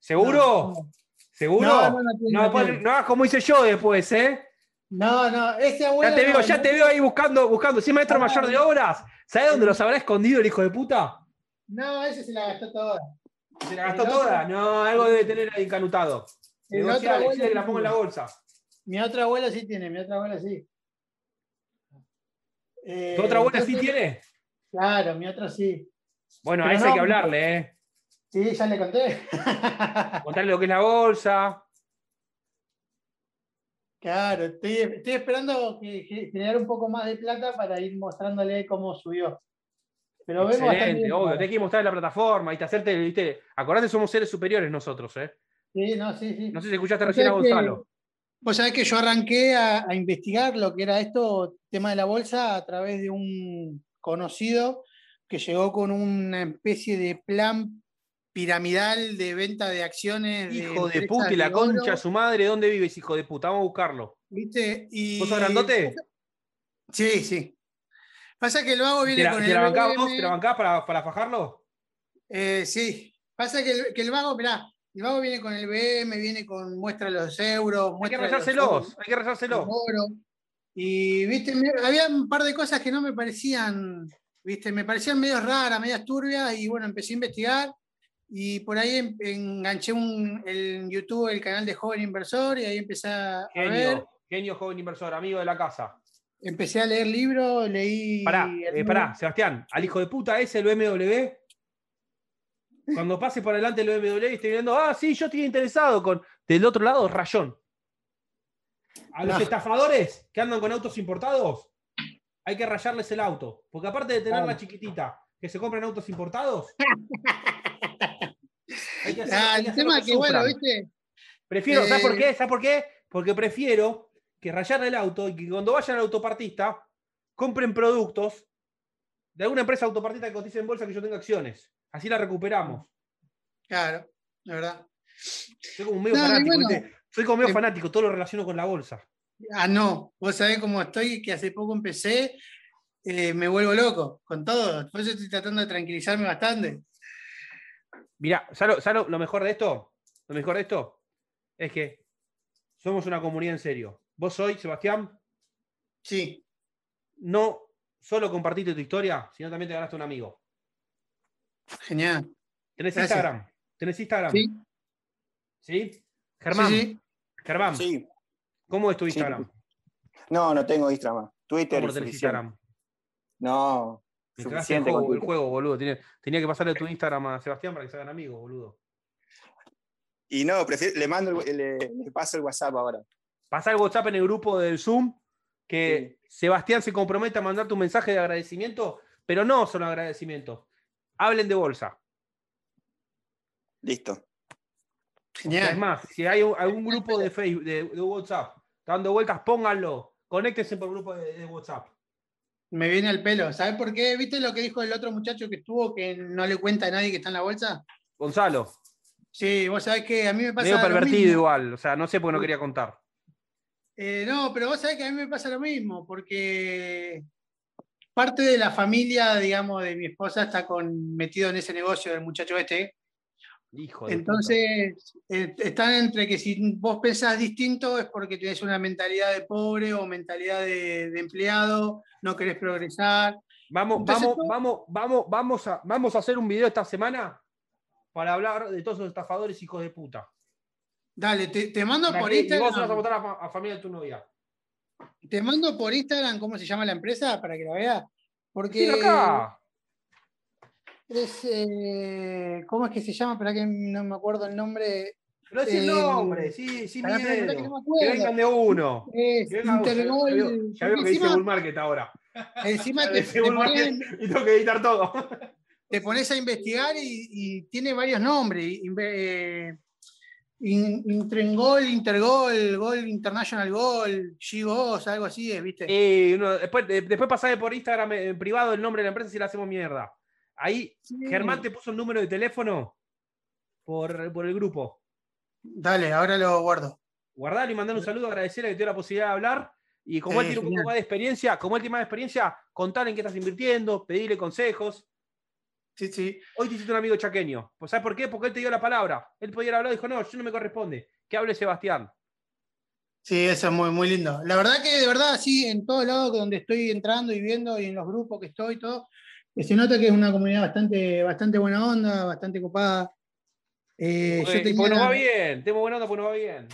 ¿Seguro? No. ¿Seguro? No, no, no, no, no, no, no, no, como hice yo después, ¿eh? No, no, ese abuelo... Ya te veo, no, ya no. te veo ahí buscando, buscando. ¿Sí, maestro no, mayor de obras? ¿Sabés dónde los habrá escondido el hijo de puta? No, ese se la gastó toda. ¿Se la gastó el toda? Otro... No, algo debe tener ahí encanutado. El otro abuelo que la pongo en la bolsa. Mi otra abuela sí tiene, mi otra abuela sí. Eh, ¿Tu otra abuela entonces, sí tiene? Claro, mi otra sí. Bueno, pero a esa no, hay que hablarle, ¿eh? Sí, ya le conté. Contarle lo que es la bolsa. Claro, estoy, estoy esperando que, que generar un poco más de plata para ir mostrándole cómo subió. Pero excelente, vemos obvio. Tenés que mostrar la plataforma y te hacerte, viste, acordate, somos seres superiores nosotros, ¿eh? Sí, no, sí, sí. No sé si escuchaste recién a Gonzalo. Vos sabés que yo arranqué a, a investigar lo que era esto, tema de la bolsa, a través de un conocido que llegó con una especie de plan piramidal de venta de acciones. Hijo de, de puta, y la concha, su madre, ¿dónde vives, hijo de puta? Vamos a buscarlo. ¿Viste? Y... ¿Vos sos grandote? Sí, sí. Pasa que el vago viene ¿Te la, con ¿te el la bancás vos? ¿Te la bancás para, para fajarlo? Eh, sí. Pasa que el, que el vago, mirá, el vago viene con el B M, viene con muestra los euros, muestra hay que rezárselos, hay que rezárselos. Y viste, me, había un par de cosas que no me parecían, viste, me parecían medio raras, medias turbias, y bueno, empecé a investigar, y por ahí enganché un, en YouTube el canal de Joven Inversor, y ahí empecé a genio, ver. Genio Joven Inversor, amigo de la casa. Empecé a leer libros, leí... Pará, eh, pará, Sebastián, al hijo de puta ese, el B M W... Cuando pase por adelante el B M W y esté viendo, ah, sí, yo estoy interesado con... Del otro lado, rayón. A los no. estafadores que andan con autos importados, hay que rayarles el auto. Porque aparte de tenerla chiquitita, que se compran autos importados, hay que hacer, ah, hay que el tema que, que bueno, ¿viste? Prefiero, eh... ¿sabes por qué? ¿Sabes por qué? Porque prefiero que rayarle el auto y que cuando vayan al autopartista, compren productos de alguna empresa autopartista que cotice en bolsa que yo tenga acciones. Así la recuperamos. Claro, la verdad. Soy como medio no, fanático. Bueno, soy como medio eh, fanático, todo lo relaciono con la bolsa. Ah, no. Vos sabés cómo estoy, que hace poco empecé, eh, me vuelvo loco con todo. Por eso estoy tratando de tranquilizarme bastante. Mirá, ¿sabes lo, lo mejor de esto? Lo mejor de esto es que somos una comunidad en serio. ¿Vos sois, Sebastián? Sí. No solo compartiste tu historia, sino también te ganaste un amigo. Genial. ¿Tenés Gracias. Instagram? ¿Tenés Instagram? Sí. ¿Sí? Germán. Sí, sí. Germán. Sí. ¿Cómo es tu Instagram? Sí. No, no tengo Instagram. Twitter. ¿Cómo tenés Instagram? No. Me suficiente el juego, con el juego, boludo. Tenía, tenía que pasarle tu Instagram a Sebastián para que se hagan amigos, boludo. Y no, prefiero, le mando el, le, le paso el WhatsApp ahora. Pasá el WhatsApp en el grupo del Zoom que sí. Sebastián se compromete a mandarte un mensaje de agradecimiento, pero no solo agradecimiento. Hablen de bolsa. Listo. Genial. O sea, es más, si hay un, algún grupo de Facebook, de, de WhatsApp, dando vueltas, pónganlo. Conéctense por el grupo de, de WhatsApp. Me viene al pelo. ¿Sabés por qué? ¿Viste lo que dijo el otro muchacho que estuvo que no le cuenta a nadie que está en la bolsa? Gonzalo. Sí, vos sabés que a mí me pasa medio pervertido lo mismo. Igual. O sea, no sé por qué no quería contar. Eh, no, pero vos sabés que a mí me pasa lo mismo, porque... Parte de la familia, digamos, de mi esposa está con, metido en ese negocio del muchacho este. Hijo de Entonces, eh, están entre que si vos pensás distinto es porque tenés una mentalidad de pobre o mentalidad de, de empleado, no querés progresar. Vamos, Entonces, vamos, todo... vamos, vamos, vamos, a, vamos a hacer un video esta semana para hablar de todos los estafadores hijos de puta. Dale, te, te mando para por que, Instagram. Vos vas a votar a, a familia de tu novia. Te mando por Instagram, ¿cómo se llama la empresa? Para que la veas. Porque. Acá. Es, eh, ¿cómo es que se llama? Para que no me acuerdo el nombre. No es el nombre, eh, sí, sí, miedo. Que, no que vengan de uno. Es, que vengan Intermob, ya, veo, ya veo que encima, dice Bull Market ahora. Encima te, te Bull Market ponen, y tengo que editar todo. Te pones a investigar y, y tiene varios nombres. Eh, Intrengol, Intergol, Gol International Gol, Gigos, algo así es, ¿viste? Eh, no, después, después pasaré por Instagram en privado el nombre de la empresa si la hacemos mierda. Ahí, sí. Germán te puso un número de teléfono por, por el grupo. Dale, ahora lo guardo. Guardalo y mandar un saludo, agradecerle que te dio la posibilidad de hablar. Y como eh, él tiene un genial. poco más de experiencia, como él tiene más de experiencia, contarle en qué estás invirtiendo, pedirle consejos. Sí, sí. Hoy te hiciste un amigo chaqueño. Pues, ¿sabes por qué? Porque él te dio la palabra. Él podía haber hablado y dijo, no, yo no me corresponde. Que hable Sebastián. Sí, eso es muy, muy lindo. La verdad que, de verdad, sí, en todos lados donde estoy entrando y viendo y en los grupos que estoy y todo, se nota que es una comunidad bastante, bastante buena onda, bastante copada. Eh, okay, yo tenía, pues nos va bien, tengo buena onda, pues nos va bien.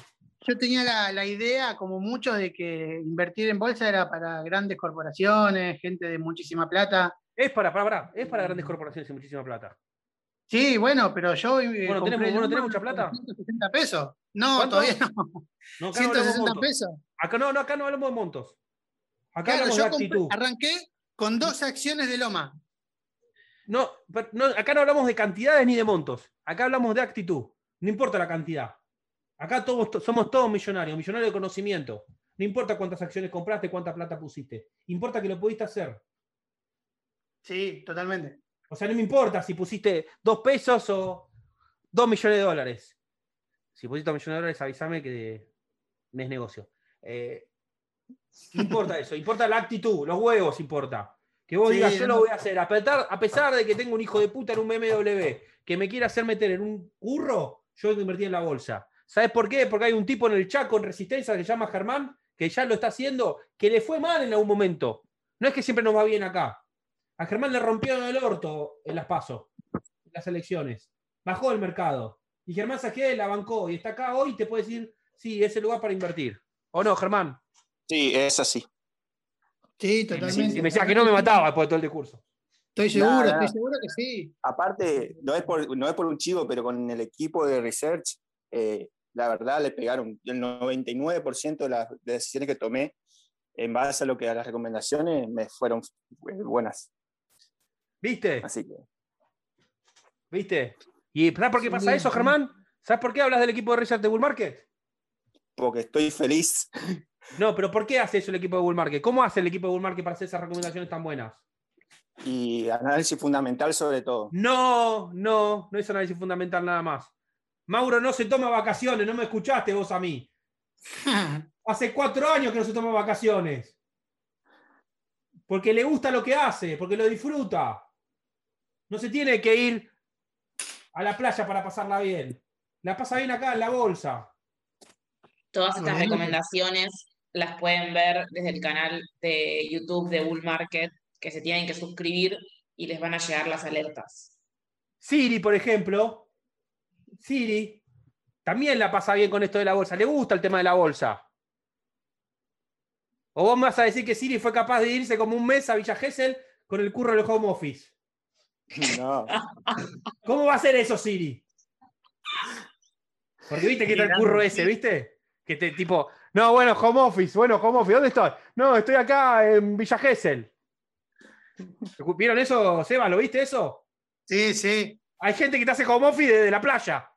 Yo tenía la, la idea, como muchos, de que invertir en bolsa era para grandes corporaciones, gente de muchísima plata. Es para, para, para, es para grandes corporaciones y muchísima plata. Sí, bueno, pero yo. Bueno, tenemos, bueno ¿tenés mucha plata? ciento sesenta pesos. No, ¿cuánto? Todavía no. no ciento sesenta pesos. Acá no, no, acá no hablamos de montos. Acá claro, hablamos yo de actitud. Compré, arranqué con dos acciones de Loma. No, pero no, acá no hablamos de cantidades ni de montos. Acá hablamos de actitud. No importa la cantidad. Acá todos, somos todos millonarios, millonarios de conocimiento. No importa cuántas acciones compraste, cuánta plata pusiste. Importa que lo pudiste hacer. Sí, totalmente. O sea, no me importa si pusiste dos pesos o dos millones de dólares. Si pusiste dos millones de dólares, avísame que me es negocio. Eh, no importa eso. Importa la actitud, los huevos importa. Que vos sí, digas, yo lo voy a hacer, a pesar, a pesar de que tengo un hijo de puta en un B M W que me quiere hacer meter en un curro, yo voy a invertir en la bolsa. ¿Sabés por qué? Porque hay un tipo en el Chaco en Resistencia que se llama Germán, que ya lo está haciendo, que le fue mal en algún momento. No es que siempre nos va bien acá. A Germán le rompieron el orto en las PASO, en las elecciones. Bajó el mercado. Y Germán Sáez la bancó y está acá hoy y te puede decir, sí, es el lugar para invertir. ¿O no, Germán? Sí, es así. Sí, totalmente. Si me decía que no me mataba después de todo el discurso. Estoy seguro, nah, estoy seguro que sí. Aparte, no es por, no es por un chivo, pero con el equipo de research, eh, la verdad le pegaron el noventa y nueve por ciento de las decisiones que tomé en base a lo que a las recomendaciones me fueron buenas. ¿Viste? Así que. ¿Viste? ¿Y sabes por qué pasa eso, Germán? ¿Sabes por qué hablas del equipo de research de Bull Market? Porque estoy feliz. No, pero ¿por qué hace eso el equipo de Bull Market? ¿Cómo hace el equipo de Bull Market para hacer esas recomendaciones tan buenas? Y análisis fundamental sobre todo. No, no, no es análisis fundamental nada más. Mauro no se toma vacaciones, no me escuchaste vos a mí. Hace cuatro años que no se toma vacaciones. Porque le gusta lo que hace, porque lo disfruta. No se tiene que ir a la playa para pasarla bien. La pasa bien acá en la bolsa. Todas estas recomendaciones las pueden ver desde el canal de YouTube de Bull Market, que se tienen que suscribir y les van a llegar las alertas. Siri, por ejemplo, Siri también la pasa bien con esto de la bolsa, le gusta el tema de la bolsa. O vos me vas a decir que Siri fue capaz de irse como un mes a Villa Gesell con el curro del home office. No. ¿Cómo va a ser eso, Siri? Porque viste que está el curro ese, ¿viste? Que te, tipo, no, bueno, home office, bueno, home office, ¿dónde estás? No, estoy acá en Villa Gesell. ¿Vieron eso, Seba? ¿Lo viste eso? Sí, sí. Hay gente que te hace home office desde la playa.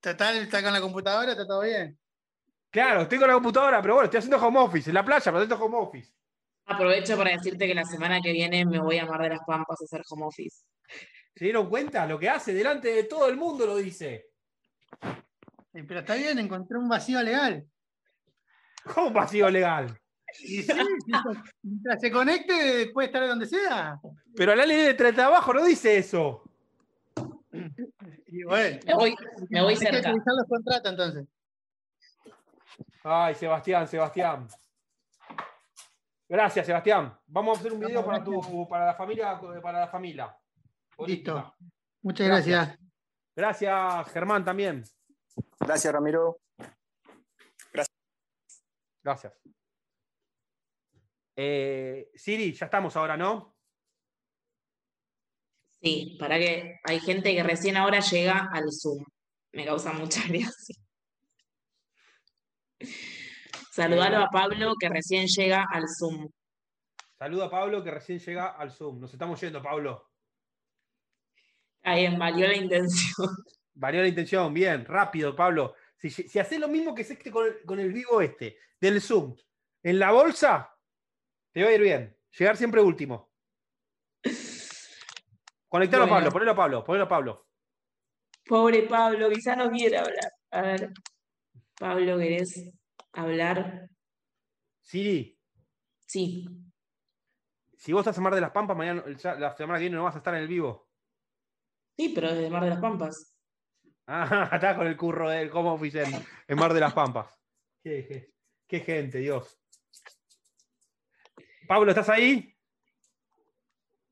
Total, está con la computadora, está todo bien. Claro, estoy con la computadora, pero bueno, estoy haciendo home office en la playa, pero haciendo home office. Aprovecho para decirte que la semana que viene me voy a Mar de las Pampas a hacer home office. ¿Se dieron cuenta? Lo que hace, delante de todo el mundo lo dice. Sí, pero está bien, encontré un vacío legal. ¿Cómo vacío legal? Sí, sí, mientras se conecte puede estar donde sea. Pero la ley de trabajo no dice eso. Y bueno, me voy, me voy cerca. Hay que utilizar los contratos entonces. Ay, Sebastián, Sebastián. Gracias, Sebastián. Vamos a hacer un video para, tu, para la familia. Para la familia. Listo. Listo. Muchas gracias. Gracias, Germán, también. Gracias, Ramiro. Gracias. Gracias. Eh, Siri, ya estamos ahora, ¿no? Sí, para que hay gente que recién ahora llega al Zoom. Me causa mucha gracia. Saludalo a Pablo que recién llega al Zoom. Saluda a Pablo que recién llega al Zoom. Nos estamos yendo, Pablo. Ahí valió la intención. Valió la intención, bien, rápido, Pablo. Si, si haces lo mismo que hiciste con, con el vivo este, del Zoom, en la bolsa, te va a ir bien. Llegar siempre último. Conectalo bueno. a Pablo, ponelo a Pablo, ponelo a Pablo. Pobre Pablo, quizá no quiera hablar. A ver, Pablo, ¿querés hablar? Siri. Sí. Si vos estás en Mar de las Pampas, mañana, la semana que viene no vas a estar en el vivo. Sí, pero desde Mar de las Pampas. Ah, está con el curro del home office en, en Mar de las Pampas. Qué, qué, qué gente, Dios. Pablo, ¿estás ahí?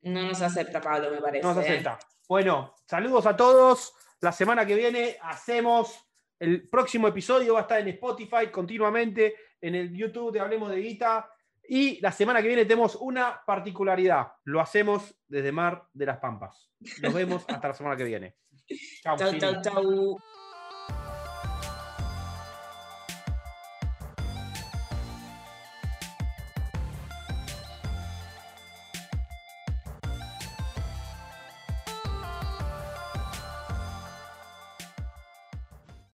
No nos acepta, Pablo, me parece. No nos acepta. ¿Eh? Bueno, saludos a todos. La semana que viene hacemos... El próximo episodio va a estar en Spotify continuamente, en el YouTube de Hablemos de Guita. Y la semana que viene tenemos una particularidad. Lo hacemos desde Mar de las Pampas. Nos vemos hasta la semana que viene. Chau, chau, chau.